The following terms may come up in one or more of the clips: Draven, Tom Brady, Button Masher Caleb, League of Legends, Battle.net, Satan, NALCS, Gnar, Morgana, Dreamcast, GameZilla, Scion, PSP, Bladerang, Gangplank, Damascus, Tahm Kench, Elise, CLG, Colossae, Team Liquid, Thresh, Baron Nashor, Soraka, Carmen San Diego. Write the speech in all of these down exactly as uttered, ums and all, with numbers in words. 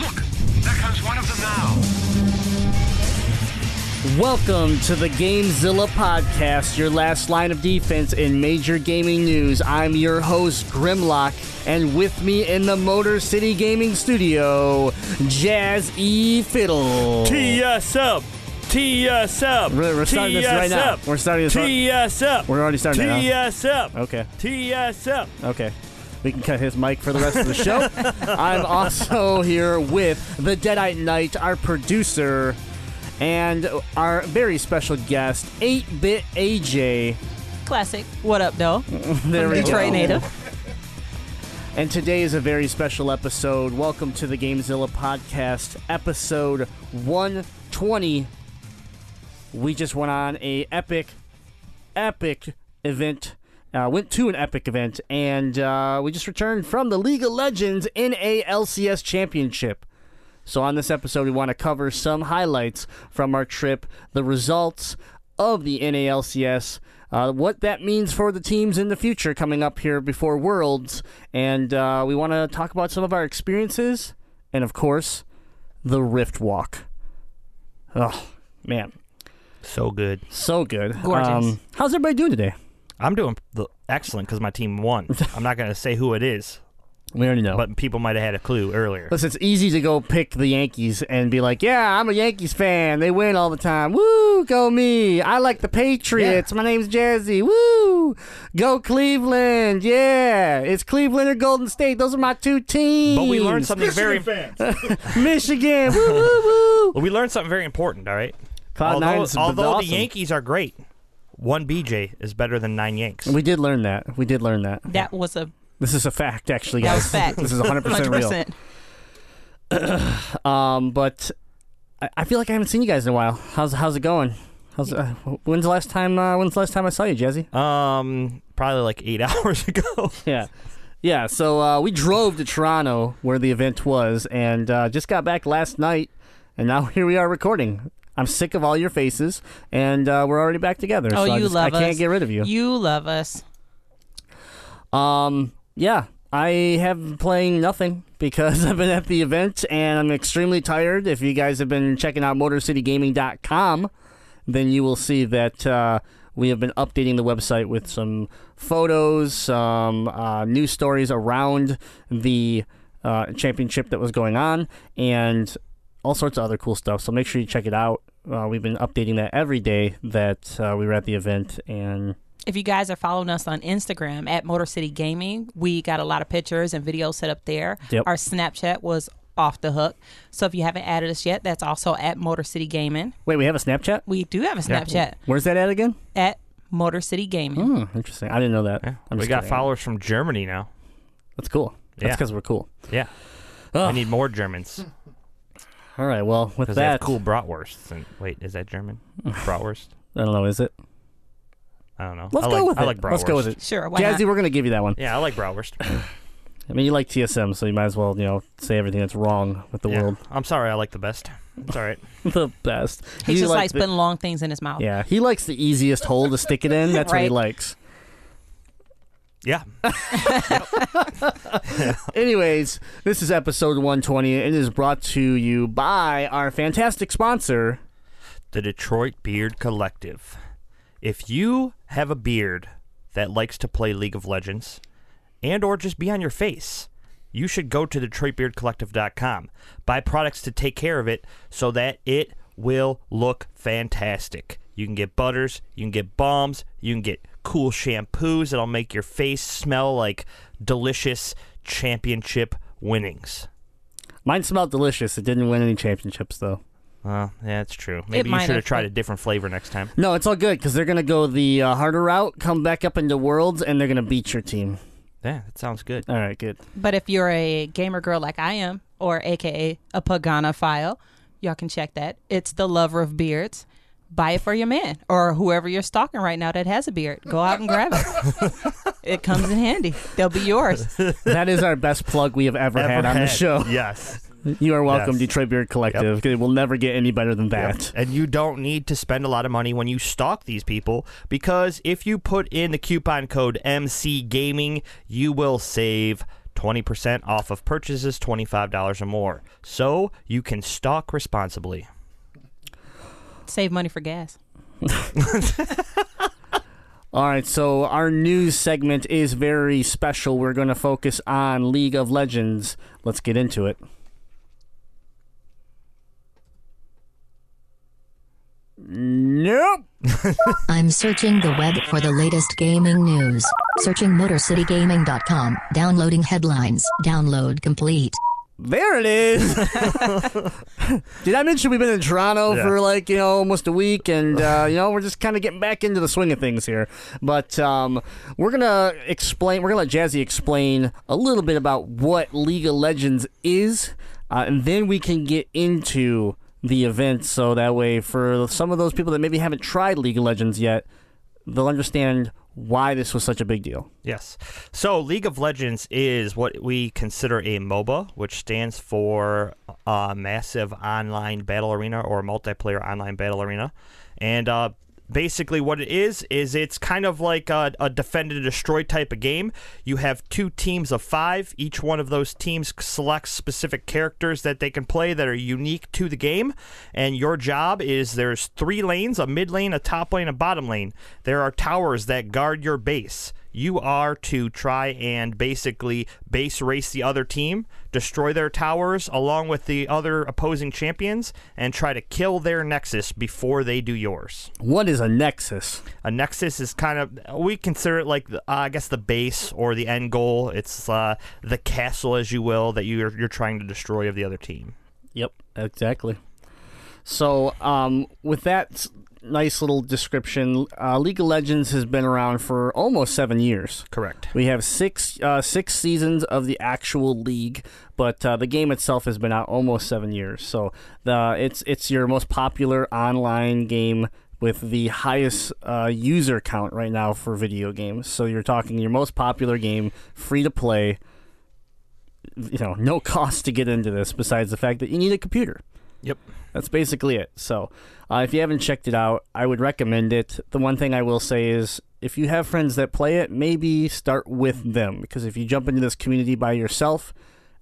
Look, there comes one of them now. Welcome to the GameZilla Podcast, your last line of defense in major gaming news. I'm your host, Grimlock, and with me in the Motor City Gaming Studio, Jazzy Fiddle. T S M. T S M. Really, we're starting this right now. We're starting this T S M. We're already starting that. T S M. Okay. T S M. Okay. We can cut his mic for the rest of the show. I'm also here with the Deadite Knight, our producer, and our very special guest, eight-Bit A J. Classic. What up, though? There we go. Detroit native. And today is a very special episode. Welcome to the GameZilla Podcast, episode one twenty. We just went on a epic, epic event, uh, went to an epic event, and uh, we just returned from the League of Legends N A L C S Championship. So on this episode, we want to cover some highlights from our trip, the results of the N A L C S, uh, what that means for the teams in the future coming up here before Worlds, and uh, we want to talk about some of our experiences, and of course, the Rift Walk. Oh, man. So good. So good. Gorgeous. Um, how's everybody doing today? I'm doing excellent because my team won. I'm not going to say who it is. We already know. But people might have had a clue earlier. Listen, it's easy to go pick the Yankees and be like, yeah, I'm a Yankees fan. They win all the time. Woo, go me. I like the Patriots. Yeah. My name's Jazzy. Woo, go Cleveland. Yeah, it's Cleveland or Golden State. Those are my two teams. But we learned something Michigan very... fans. Michigan. Woo, woo, woo. Well, we learned something very important, all right? Although, although awesome. The Yankees are great, one B J is better than nine Yanks. We did learn that. We did learn that. That was a... This is a fact, actually, guys. That was fact. This is one hundred percent, one hundred percent real. um, but I, I feel like I haven't seen you guys in a while. How's how's it going? How's uh, when's the last time? Uh, when's the last time I saw you, Jazzy? Um, probably like eight hours ago. Yeah, yeah. So uh, we drove to Toronto where the event was, and uh, just got back last night, and now here we are recording. I'm sick of all your faces, and uh, we're already back together. Oh, so you I just, love us. I can't us. Get rid of you. You love us. Um, yeah, I have been playing nothing because I've been at the event, and I'm extremely tired. If you guys have been checking out Motor City Gaming dot com, then you will see that uh, we have been updating the website with some photos, some uh, news stories around the uh, championship that was going on, and all sorts of other cool stuff, so make sure you check it out. Uh, we've been updating that every day that uh, we were at the event. And if you guys are following us on Instagram at Motor City Gaming, we got a lot of pictures and videos set up there. Yep. Our Snapchat was off the hook, so if you haven't added us yet, that's also at Motor City Gaming. Wait, we have a Snapchat? We do have a Snapchat. Yeah. Where's that at again? At Motor City Gaming. Mm, interesting. I didn't know that. Yeah. We got kidding. Followers from Germany now. That's cool. Yeah. That's because we're cool. Yeah. Oh. I need more Germans. All right, well, with that... They have cool bratwursts. And, wait, is that German? Bratwurst? I don't know, is it? I don't know. Let's I go like, with I it. I like bratwurst. Let's go with it. Sure, why Jazzy, not? We're going to give you that one. Yeah, I like bratwurst. I mean, you like T S M, so you might as well, you know, say everything that's wrong with the yeah. world. I'm sorry, I like the best. It's all right. The best. He, he just likes putting long things in his mouth. Yeah, he likes the easiest hole to stick it in. That's right. What he likes. Yeah. Anyways, this is episode one twenty, and it is brought to you by our fantastic sponsor, the Detroit Beard Collective. If you have a beard that likes to play League of Legends and or just be on your face, you should go to Detroit Beard Collective dot com. Buy products to take care of it so that it will look fantastic. You can get butters, you can get balms, you can get cool shampoos that'll make your face smell like delicious championship winnings. Mine smelled delicious. It didn't win any championships, though. Well, yeah, that's true. Maybe it you should have tried a different flavor next time. No, it's all good, because they're going to go the uh, harder route, come back up into Worlds, and they're going to beat your team. Yeah, that sounds good. All right, good. But if you're a gamer girl like I am, or A K A a Paganophile, y'all can check that. It's the lover of beards. Buy it for your man or whoever you're stalking right now that has a beard. Go out and grab it. It comes in handy. They'll be yours. That is our best plug we have ever, ever had on the show. Yes. You are welcome, yes. Detroit Beard Collective. Yep. It will never get any better than that. Yep. And you don't need to spend a lot of money when you stalk these people, because if you put in the coupon code M C Gaming, you will save twenty percent off of purchases twenty-five dollars or more. So you can stalk responsibly. Save money for gas. All right, so our news segment is very special. We're going to focus on League of Legends. Let's get into it. Nope. I'm searching the web for the latest gaming news. Searching Motor City Gaming dot com. Downloading headlines. Download complete. There it is. Did I mention we've been in Toronto yeah. for like, you know, almost a week, and uh, you know, we're just kind of getting back into the swing of things here. But um, we're gonna explain. We're gonna let Jazzy explain a little bit about what League of Legends is, uh, and then we can get into the event. So that way, for some of those people that maybe haven't tried League of Legends yet, they'll understand why this was such a big deal. Yes. So League of Legends is what we consider a MOBA, which stands for uh, Massive Online Battle Arena, or Multiplayer Online Battle Arena. And uh, basically what it is, is it's kind of like a, a defend and destroy type of game. You have two teams of five. Each one of those teams selects specific characters that they can play that are unique to the game. And your job is, there's three lanes, a mid lane, a top lane, a bottom lane. There are towers that guard your base. You are to try and basically base race the other team, destroy their towers along with the other opposing champions, and try to kill their nexus before they do yours. What is a nexus? A nexus is kind of, we consider it like, uh, I guess, the base or the end goal. It's uh, the castle, as you will, that you're, you're trying to destroy of the other team. Yep, exactly. So um, with that nice little description. Uh, League of Legends has been around for almost seven years. Correct. We have six uh, six seasons of the actual league, but uh, the game itself has been out almost seven years. So the it's it's your most popular online game with the highest uh, user count right now for video games. So you're talking your most popular game, free to play. You know, no cost to get into this besides the fact that you need a computer. Yep. That's basically it. So uh, if you haven't checked it out, I would recommend it. The one thing I will say is, if you have friends that play it, maybe start with them. Because if you jump into this community by yourself,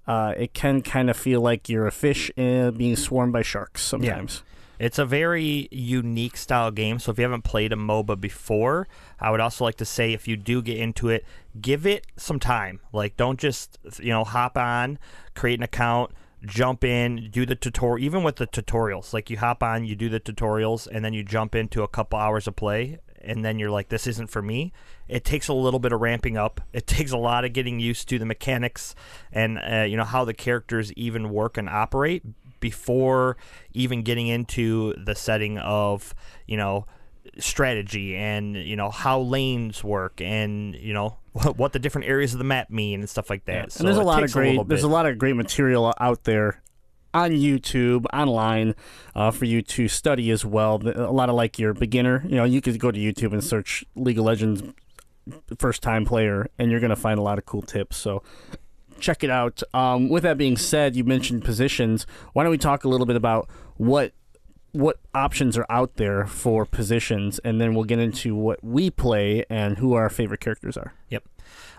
uh, it can kind of feel like you're a fish uh, being swarmed by sharks sometimes. Yeah. It's a very unique style game, so if you haven't played a MOBA before, I would also like to say, if you do get into it, give it some time. Like, don't just, you know, hop on, create an account, jump in, do the tutorial. Even with the tutorials, like, you hop on, you do the tutorials, and then you jump into a couple hours of play, and then you're like, this isn't for me. It takes a little bit of ramping up. It takes a lot of getting used to the mechanics and uh, you know, how the characters even work and operate before even getting into the setting of, you know, strategy and, you know, how lanes work and, you know, what the different areas of the map mean and stuff like that. Yeah. So and there's a lot of great, a there's a lot of great material out there on YouTube, online, uh, for you to study as well. A lot of, like, your beginner, you know, you could go to YouTube and search League of Legends first time player, and you're going to find a lot of cool tips. So check it out. Um, with that being said, you mentioned positions. Why don't we talk a little bit about what what options are out there for positions, and then we'll get into what we play and who our favorite characters are. Yep.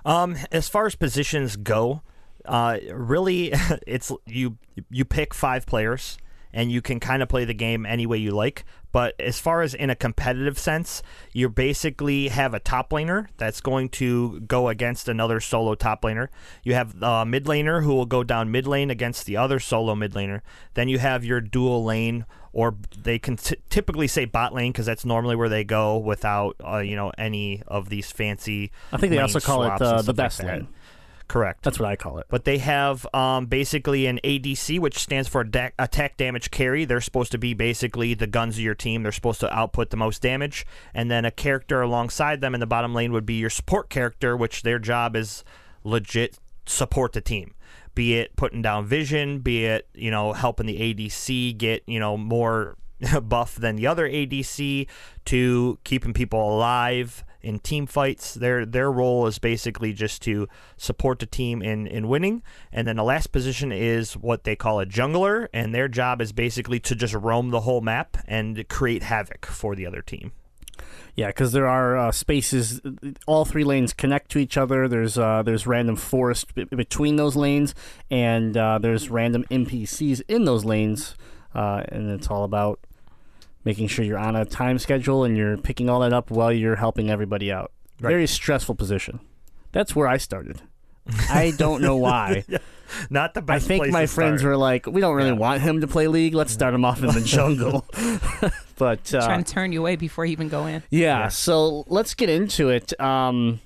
Um, as far as positions go, uh, really, it's you you pick five players, and you can kind of play the game any way you like. But as far as in a competitive sense, you basically have a top laner that's going to go against another solo top laner. You have a mid laner who will go down mid lane against the other solo mid laner. Then you have your dual lane, or they can t- typically say bot lane, because that's normally where they go without uh, you know, any of these fancy. I think they also call it uh, the best lane. Correct. That's what I call it. But they have um, basically an A D C, which stands for da- attack damage carry. They're supposed to be basically the guns of your team. They're supposed to output the most damage. And then a character alongside them in the bottom lane would be your support character, which their job is legit support the team, be it putting down vision, be it, you know, helping the A D C get, you know, more buff than the other A D C, to keeping people alive in team fights. Their their role is basically just to support the team in, in winning. And then the last position is what they call a jungler, and their job is basically to just roam the whole map and create havoc for the other team. Yeah, because there are uh, spaces, all three lanes connect to each other, there's uh, there's random forest b- between those lanes, and uh, there's random N P Cs in those lanes, uh, and it's all about making sure you're on a time schedule and you're picking all that up while you're helping everybody out. Right. Very stressful position. That's where I started. I don't know why. Yeah. Not the best. I think place my to friends start. Were like, "We don't really yeah. want him to play League. Let's start him off in the jungle." But uh, trying to turn you away before you even go in. Yeah. yeah. So let's get into it. Um,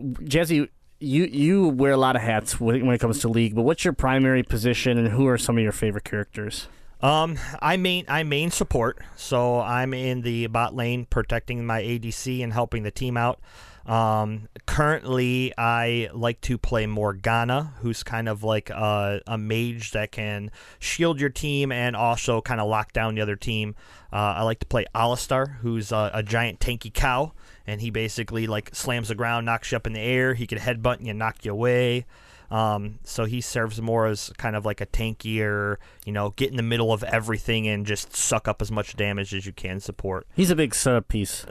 Jazzy, you you wear a lot of hats when it comes to League, but what's your primary position, and who are some of your favorite characters? Um, I main I main support, so I'm in the bot lane protecting my A D C and helping the team out. Um, currently, I like to play Morgana, who's kind of like a, a mage that can shield your team and also kind of lock down the other team. Uh, I like to play Alistar, who's a, a giant tanky cow, and he basically like slams the ground, knocks you up in the air. He can headbutt you and knock you away. Um, so he serves more as kind of like a tankier, you know, get in the middle of everything and just suck up as much damage as you can support. He's a big setup piece.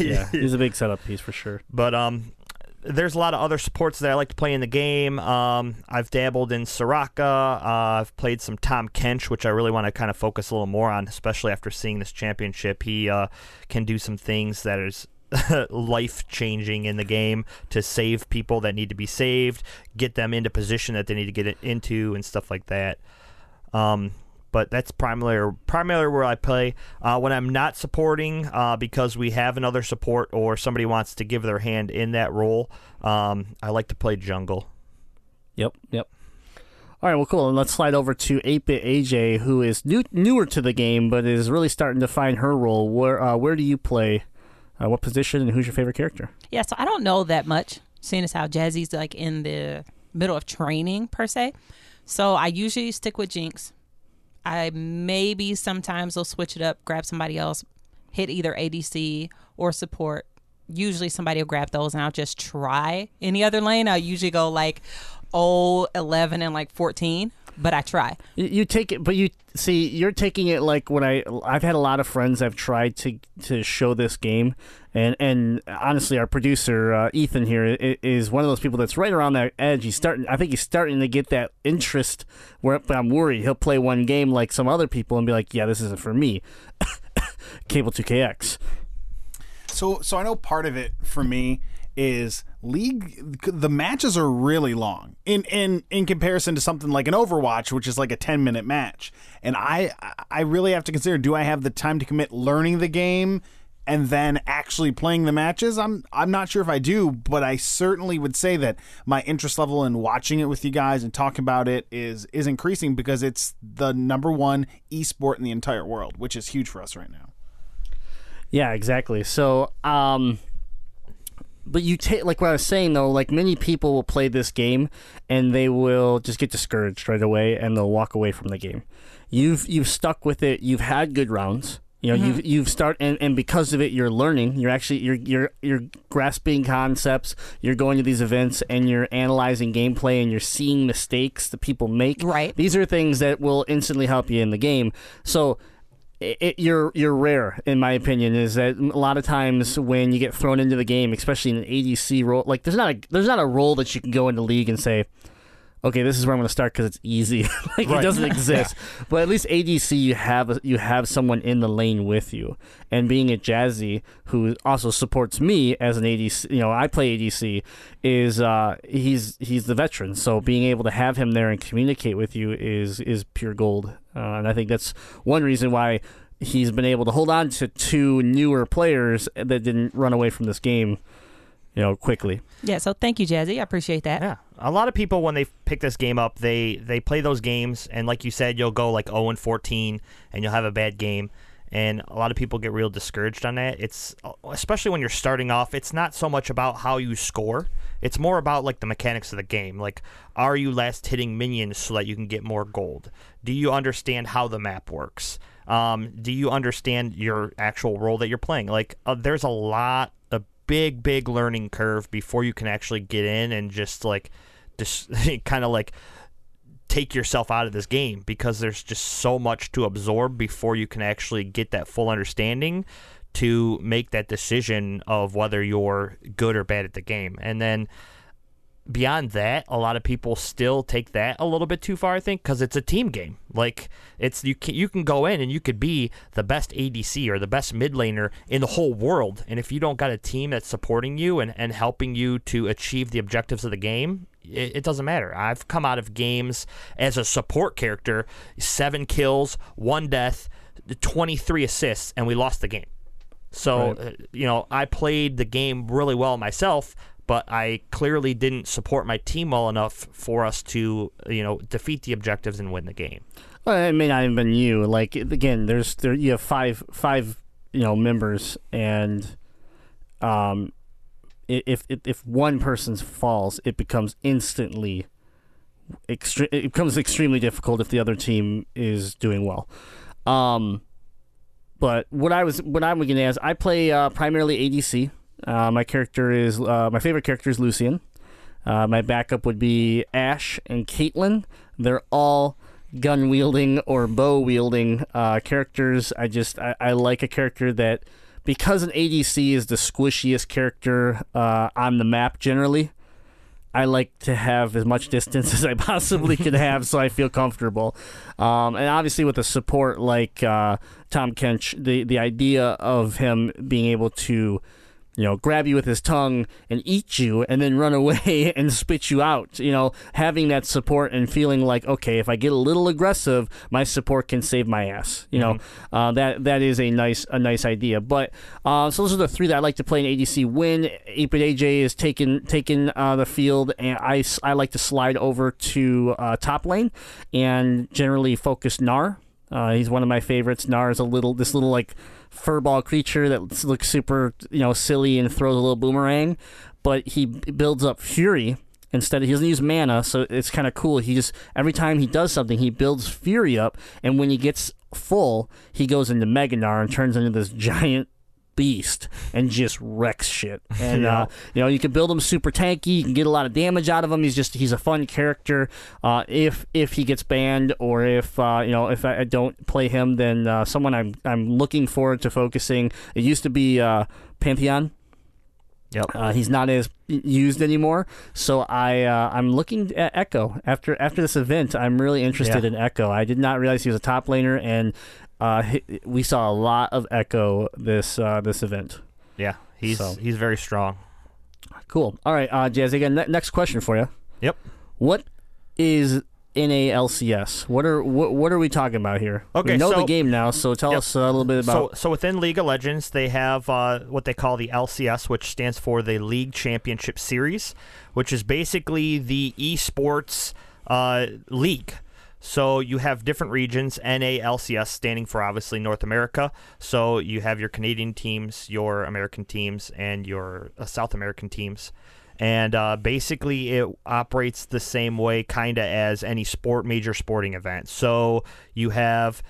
Yeah, he's a big setup piece for sure. But um, there's a lot of other supports that I like to play in the game. Um, I've dabbled in Soraka. Uh, I've played some Tahm Kench, which I really want to kind of focus a little more on, especially after seeing this championship. He uh, can do some things that is life-changing in the game to save people that need to be saved, get them into position that they need to get into, and stuff like that. Um, but that's primarily, primarily where I play. Uh, when I'm not supporting, uh, because we have another support or somebody wants to give their hand in that role, um, I like to play jungle. Yep, yep. All right, well, cool. And let's slide over to eight-Bit A J, who is new, newer to the game but is really starting to find her role. Where uh, where do you play? Uh, what position and who's your favorite character? Yeah, so I don't know that much, seeing as how Jazzy's like in the middle of training, per se. So I usually stick with Jinx. I maybe sometimes will switch it up, grab somebody else, hit either A D C or support. Usually somebody will grab those, and I'll just try any other lane. I'll usually go like oh, eleven, and like fourteen. But I try. You take it, but you see, you're taking it like when I, I've had a lot of friends I've tried to to show this game, and, and honestly, our producer uh, Ethan here is one of those people that's right around that edge. He's starting, I think he's starting to get that interest. Where, but I'm worried he'll play one game like some other people and be like, yeah, this isn't for me. Cable two K X. So, so I know part of it for me is League, the matches are really long in in in comparison to something like an Overwatch, which is like a ten minute match, and I I really have to consider, do I have the time to commit learning the game and then actually playing the matches? I'm I'm not sure if I do, but I certainly would say that my interest level in watching it with you guys and talking about it is is increasing, because it's the number one esport in the entire world, which is huge for us right now. Yeah, exactly. So um but you take, like what I was saying though, like many people will play this game and they will just get discouraged right away and they'll walk away from the game. You've you've stuck with it. You've had good rounds. You know, mm-hmm. you've you've start and, and because of it, you're learning. You're actually you're you're you're grasping concepts. You're going to these events and you're analyzing gameplay and you're seeing mistakes that people make. Right. These are things that will instantly help you in the game. So. It, it, you're you're rare, in my opinion, is that a lot of times when you get thrown into the game, especially in an A D C role, like there's not a there's not a role that you can go into League and say, okay, this is where I'm going to start because it's easy. Like right. It doesn't exist. Yeah. But at least A D C, you have you have someone in the lane with you. And being a Jazzy, who also supports me as an A D C, you know, I play A D C, is uh, he's he's the veteran. So being able to have him there and communicate with you is is pure gold. Uh, and I think that's one reason why he's been able to hold on to two newer players that didn't run away from this game, you know, quickly. Yeah, so thank you, Jazzy. I appreciate that. Yeah. A lot of people, when they pick this game up, they, they play those games, and like you said, you'll go like oh and fourteen, and you'll have a bad game, and a lot of people get real discouraged on that. It's especially when you're starting off, it's not so much about how you score. It's more about like the mechanics of the game. Like, are you last hitting minions so that you can get more gold? Do you understand how the map works? Um, do you understand your actual role that you're playing? Like, uh, there's a lot, a big, big learning curve before you can actually get in and just like, just kind of like take yourself out of this game, because there's just so much to absorb before you can actually get that full understanding to make that decision of whether you're good or bad at the game. And then beyond that, a lot of people still take that a little bit too far, I think, because it's a team game. Like, it's you can, you can go in and you could be the best A D C or the best mid laner in the whole world, and if you don't got a team that's supporting you and, and helping you to achieve the objectives of the game, it, it doesn't matter. I've come out of games as a support character, seven kills, one death, twenty-three assists, and we lost the game. So, right. uh, you know, I played the game really well myself, but I clearly didn't support my team well enough for us to, you know, defeat the objectives and win the game. Well, it may not have been you. Like, again, there's there you have five five you know members, and um, if if, if one person falls, it becomes instantly extre- it becomes extremely difficult if the other team is doing well. Um. But what I was, what I'm going to ask, I play uh, primarily A D C. Uh, my character is, uh, my favorite character is Lucian. Uh, my backup would be Ashe and Caitlyn. They're all gun wielding or bow wielding uh, characters. I just, I, I like a character that, because an A D C is the squishiest character uh, on the map generally, I like to have as much distance as I possibly can have so I feel comfortable. Um, and obviously with a support like uh, Tahm Kench, the, the idea of him being able to, you know, grab you with his tongue and eat you and then run away and spit you out, you know, having that support and feeling like, okay, if I get a little aggressive, my support can save my ass. You know, mm-hmm. uh, that that is a nice a nice idea. But uh, so those are the three that I like to play in A D C. When eight-Bit A J is taking taking uh, the field, and I, I like to slide over to uh, top lane and generally focus Gnar. Uh, he's one of my favorites. Gnar is a little, this little like furball creature that looks super, you know, silly and throws a little boomerang, but he builds up fury instead. Of, he doesn't use mana, so it's kind of cool. He just, every time he does something, he builds fury up, and when he gets full, he goes into Mega Gnar and turns into this giant beast and just wrecks shit. And yeah. uh, you know, you can build him super tanky. You can get a lot of damage out of him. He's just he's a fun character. Uh, if if he gets banned or if uh, you know if I, I don't play him, then uh, someone I'm I'm looking forward to focusing. It used to be uh, Pantheon. Yep. Uh, he's not as used anymore, so I uh, I'm looking at Ekko after after this event. I'm really interested yeah. in Ekko. I did not realize he was a top laner, and uh, we saw a lot of Ekko this uh, this event. Yeah, he's so. he's very strong. Cool. All right, uh, Jazzy. Again, ne- next question for you. Yep. What is N A L C S? What are what, what are we talking about here? Okay, we know so, the game now, so tell yep. us a little bit about. So, so within League of Legends, they have uh, what they call the L C S, which stands for the League Championship Series, which is basically the esports uh, league. So you have different regions. N A L C S standing for obviously North America. So you have your Canadian teams, your American teams, and your uh, South American teams. And uh, basically, it operates the same way, kind of, as any sport, major sporting event. So you have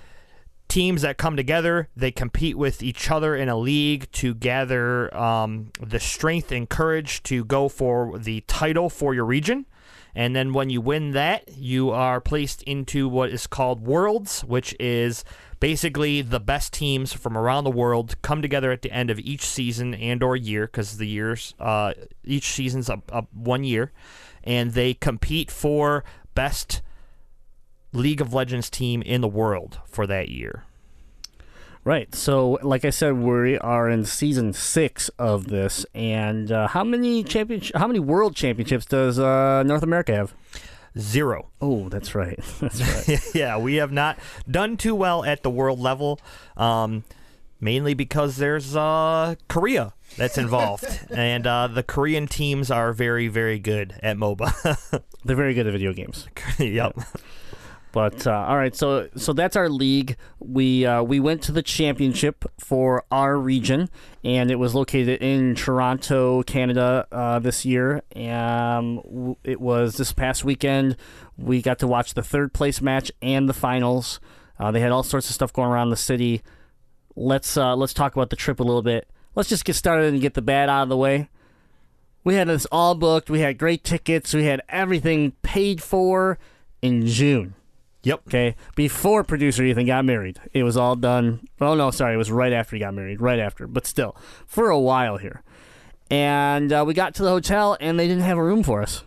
teams that come together. They compete with each other in a league to gather um, the strength and courage to go for the title for your region. And then when you win that, you are placed into what is called Worlds, which is basically the best teams from around the world come together at the end of each season and or year, because the years uh, each season's up, up one year, and they compete for best League of Legends team in the world for that year. Right. So, like I said, we are in season six of this, and uh, how many champion how many world championships does uh, North America have? Zero. Oh, that's right. That's right. Yeah, we have not done too well at the world level, um, mainly because there's uh, Korea that's involved, and uh, the Korean teams are very, very good at MOBA. They're very good at video games. Yep. Yeah. But uh, all right, so so that's our league. We uh, we went to the championship for our region, and it was located in Toronto, Canada, uh, this year. Um, it was this past weekend. We got to watch the third place match and the finals. Uh, they had all sorts of stuff going around the city. Let's uh, let's talk about the trip a little bit. Let's just get started and get the bad out of the way. We had this all booked. We had great tickets. We had everything paid for in June. Yep. Okay. Before producer Ethan got married, it was all done. Oh no, sorry, it was right after he got married. Right after, but still, for a while here. And uh, we got to the hotel, and they didn't have a room for us.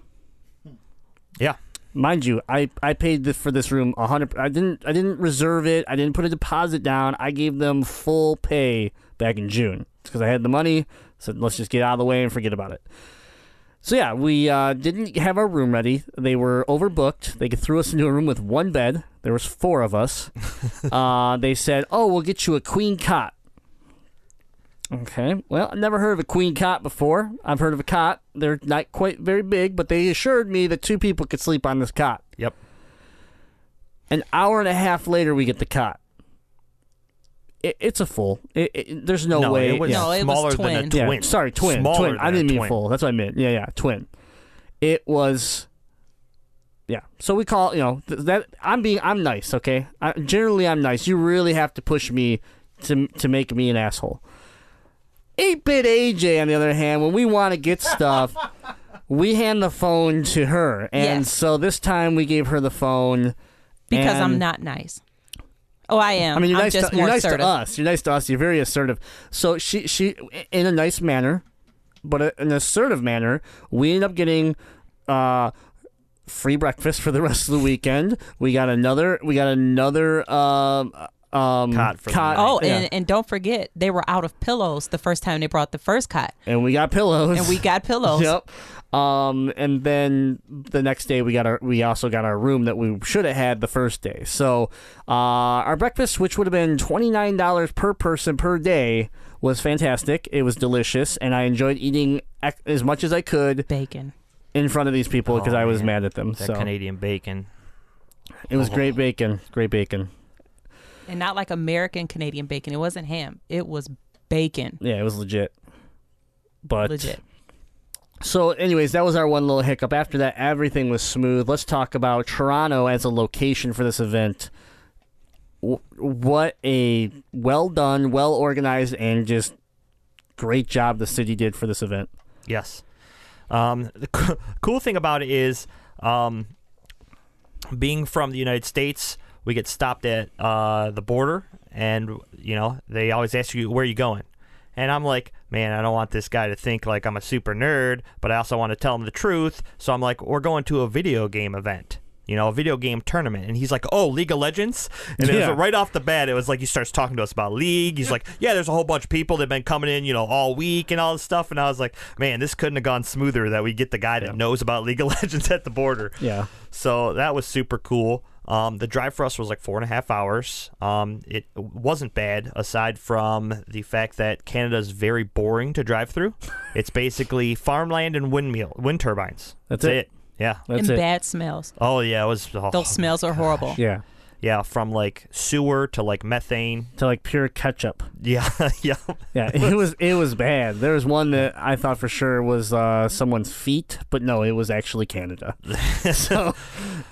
Yeah. Mind you, I, I paid the, for this room a hundred. I didn't I didn't reserve it. I didn't put a deposit down. I gave them full pay back in June because I had the money. Said let's just get out of the way and forget about it. So yeah, we uh, didn't have our room ready. They were overbooked. They threw us into a room with one bed. There was four of us. uh, they said, "Oh, we'll get you a queen cot." Okay. Well, I've never heard of a queen cot before. I've heard of a cot. They're not quite very big, but they assured me that two people could sleep on this cot. Yep. An hour and a half later, we get the cot. It, it's a full. It, it, there's no, no way. It was yeah. No, it smaller was twin. Than a twin. Yeah, sorry, twin. Smaller twin. I didn't mean twin. Full. That's what I meant. Yeah, yeah, twin. It was. Yeah. So we call. You know th- that I'm being. I'm nice. Okay. I, generally, I'm nice. You really have to push me to to make me an asshole. eight-Bit A J, on the other hand, when we want to get stuff, we hand the phone to her, and yes. So this time we gave her the phone because I'm not nice. Oh, I am. I mean, you're I'm nice, just to, more you're nice to us. You're nice to us. You're very assertive. So she, she, in a nice manner, but a, an assertive manner, we ended up getting uh, free breakfast for the rest of the weekend. We got another. We got another. Um, Um, cot for cot. Oh, yeah. and, and don't forget, they were out of pillows the first time they brought the first cot. And we got pillows. And we got pillows. Yep. Um, and then the next day we got our. We also got our room that we should have had the first day. So uh, our breakfast, which would have been twenty-nine dollars per person per day, was fantastic. It was delicious, and I enjoyed eating ac- as much as I could. Bacon. In front of these people because oh, I was man. mad at them. That so. Canadian bacon. It was oh. great bacon. Great bacon. And not like American Canadian bacon. It wasn't ham. It was bacon. Yeah, it was legit. But legit. So anyways, that was our one little hiccup. After that, everything was smooth. Let's talk about Toronto as a location for this event. W- what a well done, well organized, and just great job the city did for this event. Yes. Um, the co- cool thing about it is um, being from the United States, we get stopped at uh, the border, and you know they always ask you, where are you going? And I'm like, man, I don't want this guy to think like I'm a super nerd, but I also want to tell him the truth. So I'm like, we're going to a video game event, you know, a video game tournament. And he's like, oh, League of Legends? And yeah. It was right off the bat, it was like he starts talking to us about League. He's like, yeah, there's a whole bunch of people that have been coming in, you know, all week and all this stuff. And I was like, man, this couldn't have gone smoother that we get the guy that yeah. knows about League of Legends at the border. Yeah. So that was super cool. Um, the drive for us was like four and a half hours. Um, it wasn't bad, aside from the fact that Canada's very boring to drive through. It's basically farmland and windmill, wind turbines. That's, That's it. it. Yeah. That's and it. bad smells. Oh, yeah. It was. Oh, Those smells are gosh. horrible. Yeah. Yeah, from like sewer to like methane to like pure ketchup. Yeah, yeah, yeah. It was it was bad. There was one that I thought for sure was uh, someone's feet, but no, it was actually Canada. So,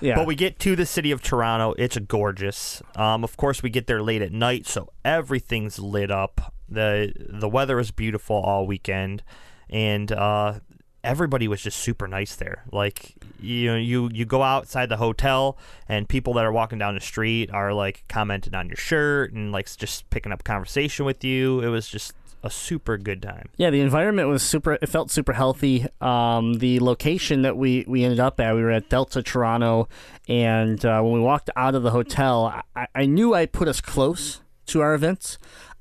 yeah. But we get to the city of Toronto. It's gorgeous. Um, of course, we get there late at night, so everything's lit up. the The weather is beautiful all weekend, and uh, everybody was just super nice there. Like. You know, you, you go outside the hotel, and people that are walking down the street are, like, commenting on your shirt and, like, just picking up conversation with you. It was just a super good time. Yeah, the environment was super, it felt super healthy. Um, the location that we, we ended up at, we were at Delta Toronto, and uh, when we walked out of the hotel, I, I knew I put us close to our events.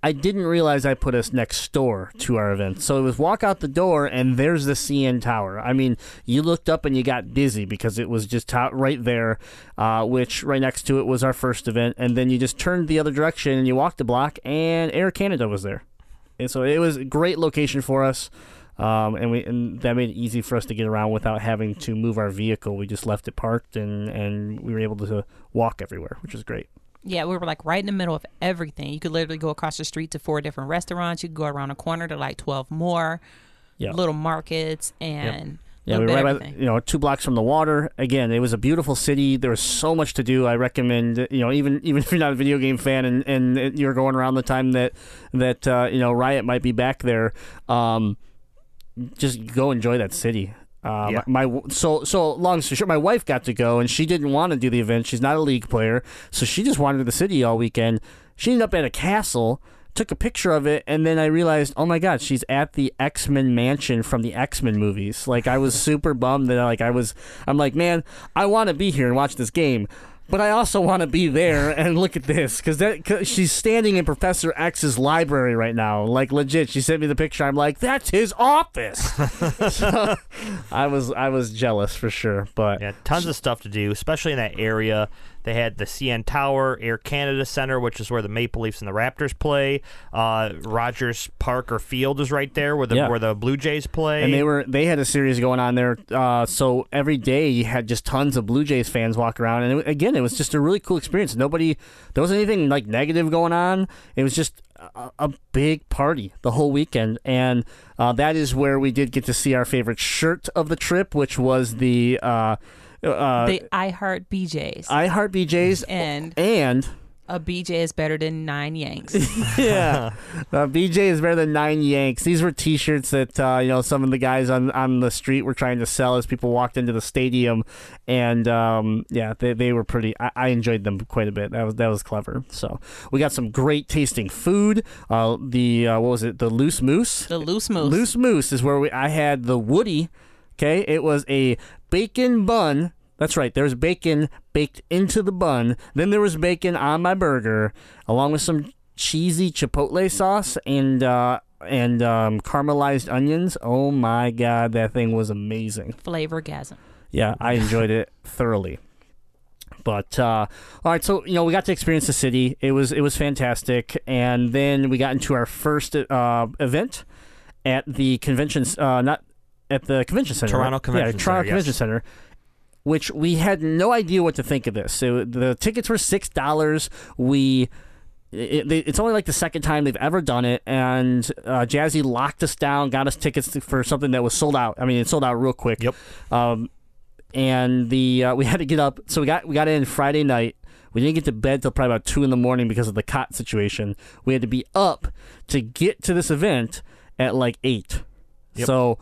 I didn't realize I put us next door to our event. So it was walk out the door, and there's the C N Tower. I mean, you looked up and you got dizzy because it was just out right there, uh, which right next to it was our first event. And then you just turned the other direction, and you walked a block, and Air Canada was there. And so it was a great location for us. Um, and we and that made it easy for us to get around without having to move our vehicle. We just left it parked, and, and we were able to walk everywhere, which was great. Yeah, we were like right in the middle of everything. You could literally go across the street to four different restaurants. You could go around a corner to like twelve more yep. little markets and yep. yeah, we were right by, you know, two blocks from the water. Again, it was a beautiful city. There was so much to do. I recommend, you know, even even if you're not a video game fan and, and you're going around the time that that uh, you know, Riot might be back there, um, just go enjoy that city. Uh, yeah. my, my so so long story short, my wife got to go, and she didn't want to do the event. She's not a League player, so she just wandered the city all weekend. She ended up at a castle, took a picture of it, and then I realized, oh my god, she's at the X-Men mansion from the X-Men movies. Like, I was super bummed that like I was. I'm like, man, I want to be here and watch this game, but I also want to be there and look at this, because that cause she's standing in Professor X's library right now. Like, legit, she sent me the picture. I'm like, that's his office. So, I was I was jealous for sure. But yeah, tons of stuff to do, especially in that area. They had the C N Tower, Air Canada Center, which is where the Maple Leafs and the Raptors play. Uh, Rogers Park or Field is right there where the yeah. where the Blue Jays play. And they were they had a series going on there. Uh, so every day you had just tons of Blue Jays fans walk around. And it, again, it was just a really cool experience. Nobody, there wasn't anything like negative going on. It was just a, a big party the whole weekend. And uh, that is where we did get to see our favorite shirt of the trip, which was the... Uh, Uh, the I Heart B Js. I Heart B Js. And, and a B J is better than nine Yanks. Yeah. A B J is better than nine Yanks. These were T-shirts that uh, you know, some of the guys on, on the street were trying to sell as people walked into the stadium. And, um, yeah, they, they were pretty... I, I enjoyed them quite a bit. That was that was clever. So we got some great-tasting food. Uh, the, uh, what was it? The Loose Moose? The Loose Moose. Loose Moose is where we. I had the Woody... Okay, it was a bacon bun. That's right, there was bacon baked into the bun. Then there was bacon on my burger, along with some cheesy chipotle sauce and uh, and um, caramelized onions. Oh my god, that thing was amazing. Flavorgasm. Yeah, I enjoyed it thoroughly. But uh, all right, so you know, we got to experience the city. It was it was fantastic, and then we got into our first uh, event at the convention. Uh, not. At the convention center, Toronto right? Convention yeah, Toronto Center, Convention yes. Center, which we had no idea what to think of this. So the tickets were six dollars. We, it, it's only like the second time they've ever done it, and uh, Jazzy locked us down, got us tickets to, for something that was sold out. I mean, it sold out real quick. Yep. Um, and the uh, we had to get up, so we got we got in Friday night. We didn't get to bed till probably about two in the morning because of the cot situation. We had to be up to get to this event at like eight. Yep. So.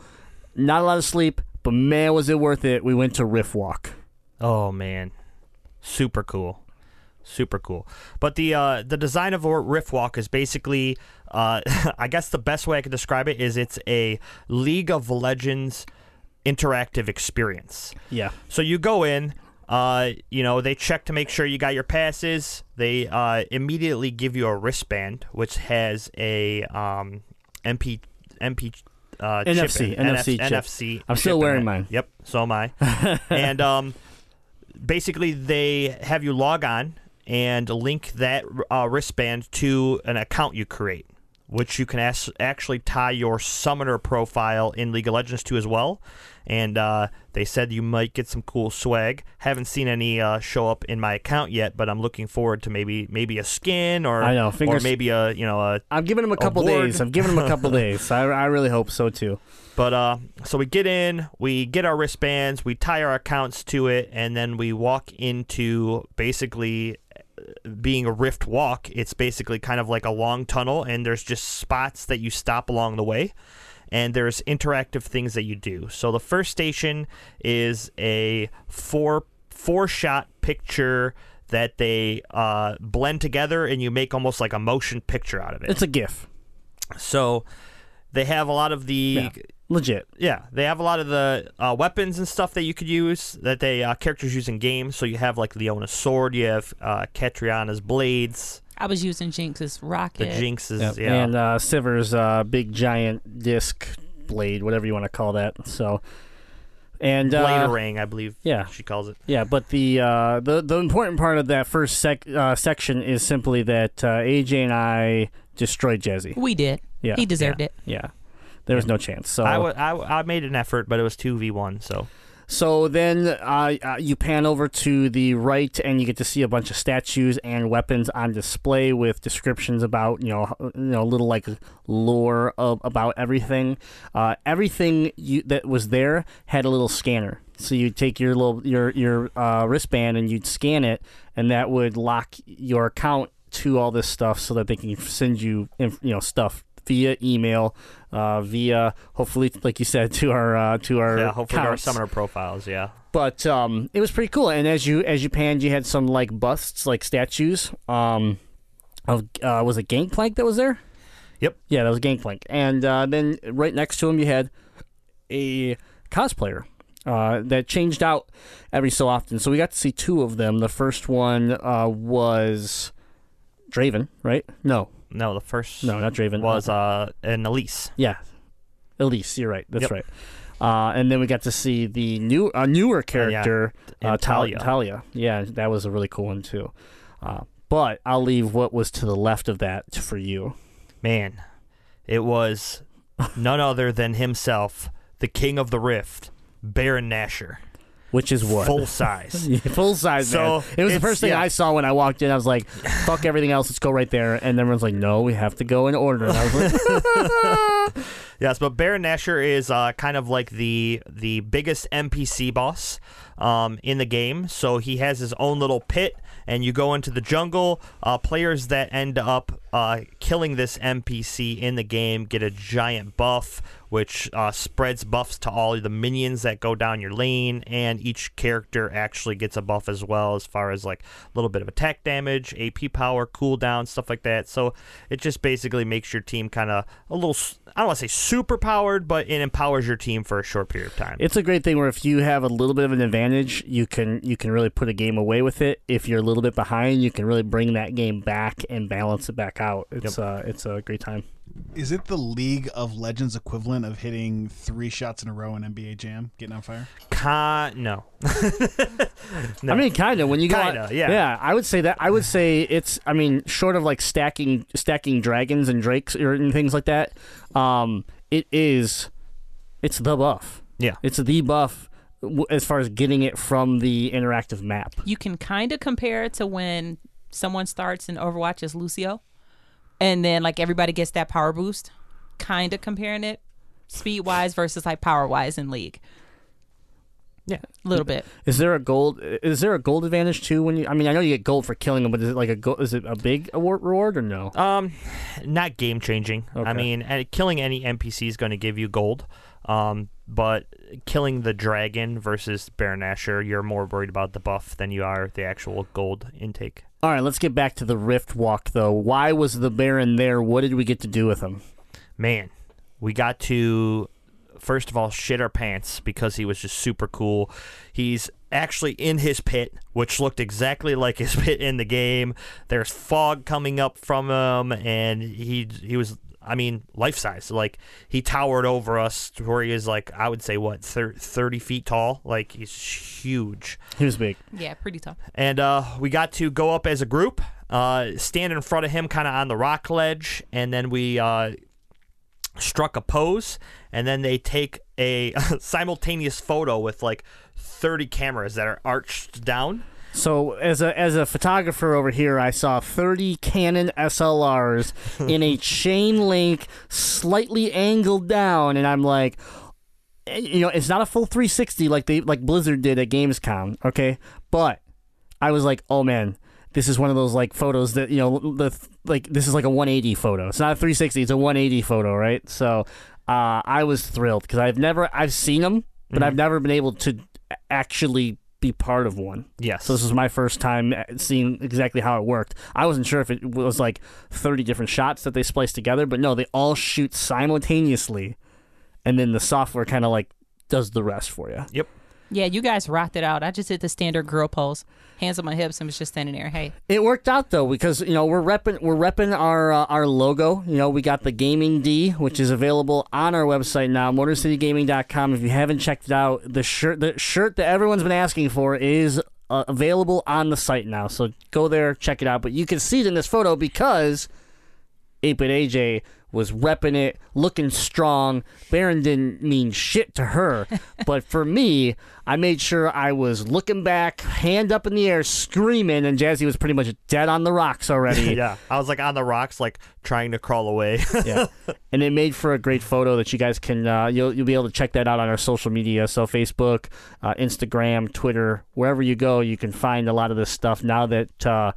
Not a lot of sleep, but man, was it worth it. We went to Rift Walk. Oh, man. Super cool. Super cool. But the uh, the design of Rift Walk is basically, uh, I guess the best way I could describe it is it's a League of Legends interactive experience. Yeah. So you go in, uh, you know, they check to make sure you got your passes. They uh, immediately give you a wristband, which has a um, M P... M P Uh, N F C, N F C, N F C. I'm still wearing mine. Yep, so am I. And um, basically, they have you log on and link that uh, wristband to an account you create, which you can as- actually tie your summoner profile in League of Legends to as well. And uh, they said you might get some cool swag. Haven't seen any uh, show up in my account yet, but I'm looking forward to maybe maybe a skin or I know, fingers, or maybe a you know a. I'm giving them a couple award. days. I'm giving them a couple days. I I really hope so too. But uh, so we get in, we get our wristbands, we tie our accounts to it, and then we walk into basically. Being a Rift Walk, it's basically kind of like a long tunnel, and there's just spots that you stop along the way, and there's interactive things that you do. So the first station is a four four shot picture that they uh, blend together, and you make almost like a motion picture out of it. It's a GIF. So they have a lot of the yeah, legit. Yeah, they have a lot of the uh, weapons and stuff that you could use that they uh, characters use in games. So you have like Leona's sword, you have uh, Catriana's blades. I was using Jinx's rocket. The Jinx's, yep. yeah, and uh, Sivir's uh, big giant disc blade, whatever you want to call that. So. And uh, Bladerang, I believe. Yeah, she calls it. Yeah, but the uh, the the important part of that first sec- uh, section is simply that uh, A J and I destroyed Jazzy. We did. Yeah, he deserved yeah. it. Yeah, There was no chance. So I, w- I, w- I made an effort, but it was two v one, so... So then uh, you pan over to the right, and you get to see a bunch of statues and weapons on display with descriptions about, you know, you know, little like lore of, about everything. Uh, everything you, that was there had a little scanner. So you'd take your little your your uh, wristband and you'd scan it, and that would lock your account to all this stuff, so that they can send you, you know, stuff via email, uh, via hopefully, like you said, to our uh, to our yeah, hopefully to our summoner profiles, yeah. But um, it was pretty cool. And as you as you panned, you had some like busts, like statues. Um, of uh, was it Gangplank that was there? Yep. Yeah, that was Gangplank. And uh, then right next to him, you had a cosplayer uh, that changed out every so often. So we got to see two of them. The first one uh, was Draven, right? No. No, the first no, not Draven was uh, an Elise. Yeah, Elise. You're right. That's yep. right. Uh, and then we got to see the new a uh, newer character, uh, yeah. uh, Talia. Talia. Yeah, that was a really cool one too. Uh, but I'll leave what was to the left of that for you. Man, it was none other than himself, the King of the Rift, Baron Nashor. Which is what? Full size. yeah, full size, so man. It was the first thing yeah. I saw when I walked in. I was like, fuck everything else. Let's go right there. And everyone's like, no, we have to go in order. And I was like, yes, but Baron Nashor is uh, kind of like the the biggest N P C boss um, in the game. So he has his own little pit, and you go into the jungle. Uh, players that end up uh, killing this N P C in the game get a giant buff, which uh, spreads buffs to all the minions that go down your lane, and each character actually gets a buff as well, as far as like a little bit of attack damage, A P power, cooldown, stuff like that. So it just basically makes your team kind of a little, I don't want to say super powered, but it empowers your team for a short period of time. It's a great thing where if you have a little bit of an advantage, you can you can really put a game away with it. If you're a little bit behind, you can really bring that game back and balance it back out. It's yep. uh, it's a great time. Is it the League of Legends equivalent of hitting three shots in a row in N B A Jam, getting on fire? Kind no. no. I mean, kind of. When you kind of, yeah, yeah. I would say that. I would say it's. I mean, short of like stacking, stacking dragons and drakes or and things like that. Um, it is. It's the buff. Yeah, it's the buff. As far as getting it from the interactive map, you can kind of compare it to when someone starts in Overwatch as Lucio. And then, like, everybody gets that power boost. Kind of comparing it speed-wise versus, like, power-wise in League. Yeah. A little bit. Is there a gold Is there a gold advantage, too? When you, I mean, I know you get gold for killing them, but is it, like, a gold, is it a big award reward or no? Um, not game-changing. Okay. I mean, killing any N P C is going to give you gold. Um, but killing the dragon versus Baron Nashor, you're more worried about the buff than you are the actual gold intake. All right, let's get back to the Rift Walk, though. Why was the Baron there? What did we get to do with him? Man, we got to, first of all, shit our pants because he was just super cool. He's actually in his pit, which looked exactly like his pit in the game. There's fog coming up from him, and he he was... I mean, life-size. Like, he towered over us to where he is, like, I would say, what, thirty feet tall? Like, he's huge. He was big. Yeah, pretty tall. And uh, we got to go up as a group, uh, stand in front of him kind of on the rock ledge, and then we uh, struck a pose, and then they take a simultaneous photo with, like, thirty cameras that are arched down. So as a as a photographer over here, I saw thirty Canon S L Rs in a chain link, slightly angled down, and I'm like, you know, it's not a full three sixty like they like Blizzard did at Gamescom, okay? But I was like, oh man, this is one of those like photos that, you know, the like this is like a one eighty photo. It's not a three sixty, it's a one eighty photo, right? So uh, I was thrilled because I've never I've seen them, but mm-hmm. I've never been able to actually be part of one. Yes. So this was my first time seeing exactly how it worked. I wasn't sure if it was like thirty different shots that they spliced together, but no, they all shoot simultaneously, and then the software kind of like does the rest for you. Yep. Yeah, you guys rocked it out. I just did the standard girl pose, hands on my hips, and was just standing there. Hey, it worked out though because you know we're repping we're repping our uh, our logo. You know we got the Gaming D, which is available on our website now, Motor City Gaming dot com. If you haven't checked it out, the shirt the shirt that everyone's been asking for is uh, available on the site now. So go there, check it out. But you can see it in this photo because eight bit A J was repping it, looking strong. Baron didn't mean shit to her. But for me, I made sure I was looking back, hand up in the air, screaming, and Jazzy was pretty much dead on the rocks already. Yeah, I was like on the rocks, like trying to crawl away. Yeah, and it made for a great photo that you guys can, uh, you'll, you'll be able to check that out on our social media. So Facebook, uh, Instagram, Twitter, wherever you go, you can find a lot of this stuff now that uh,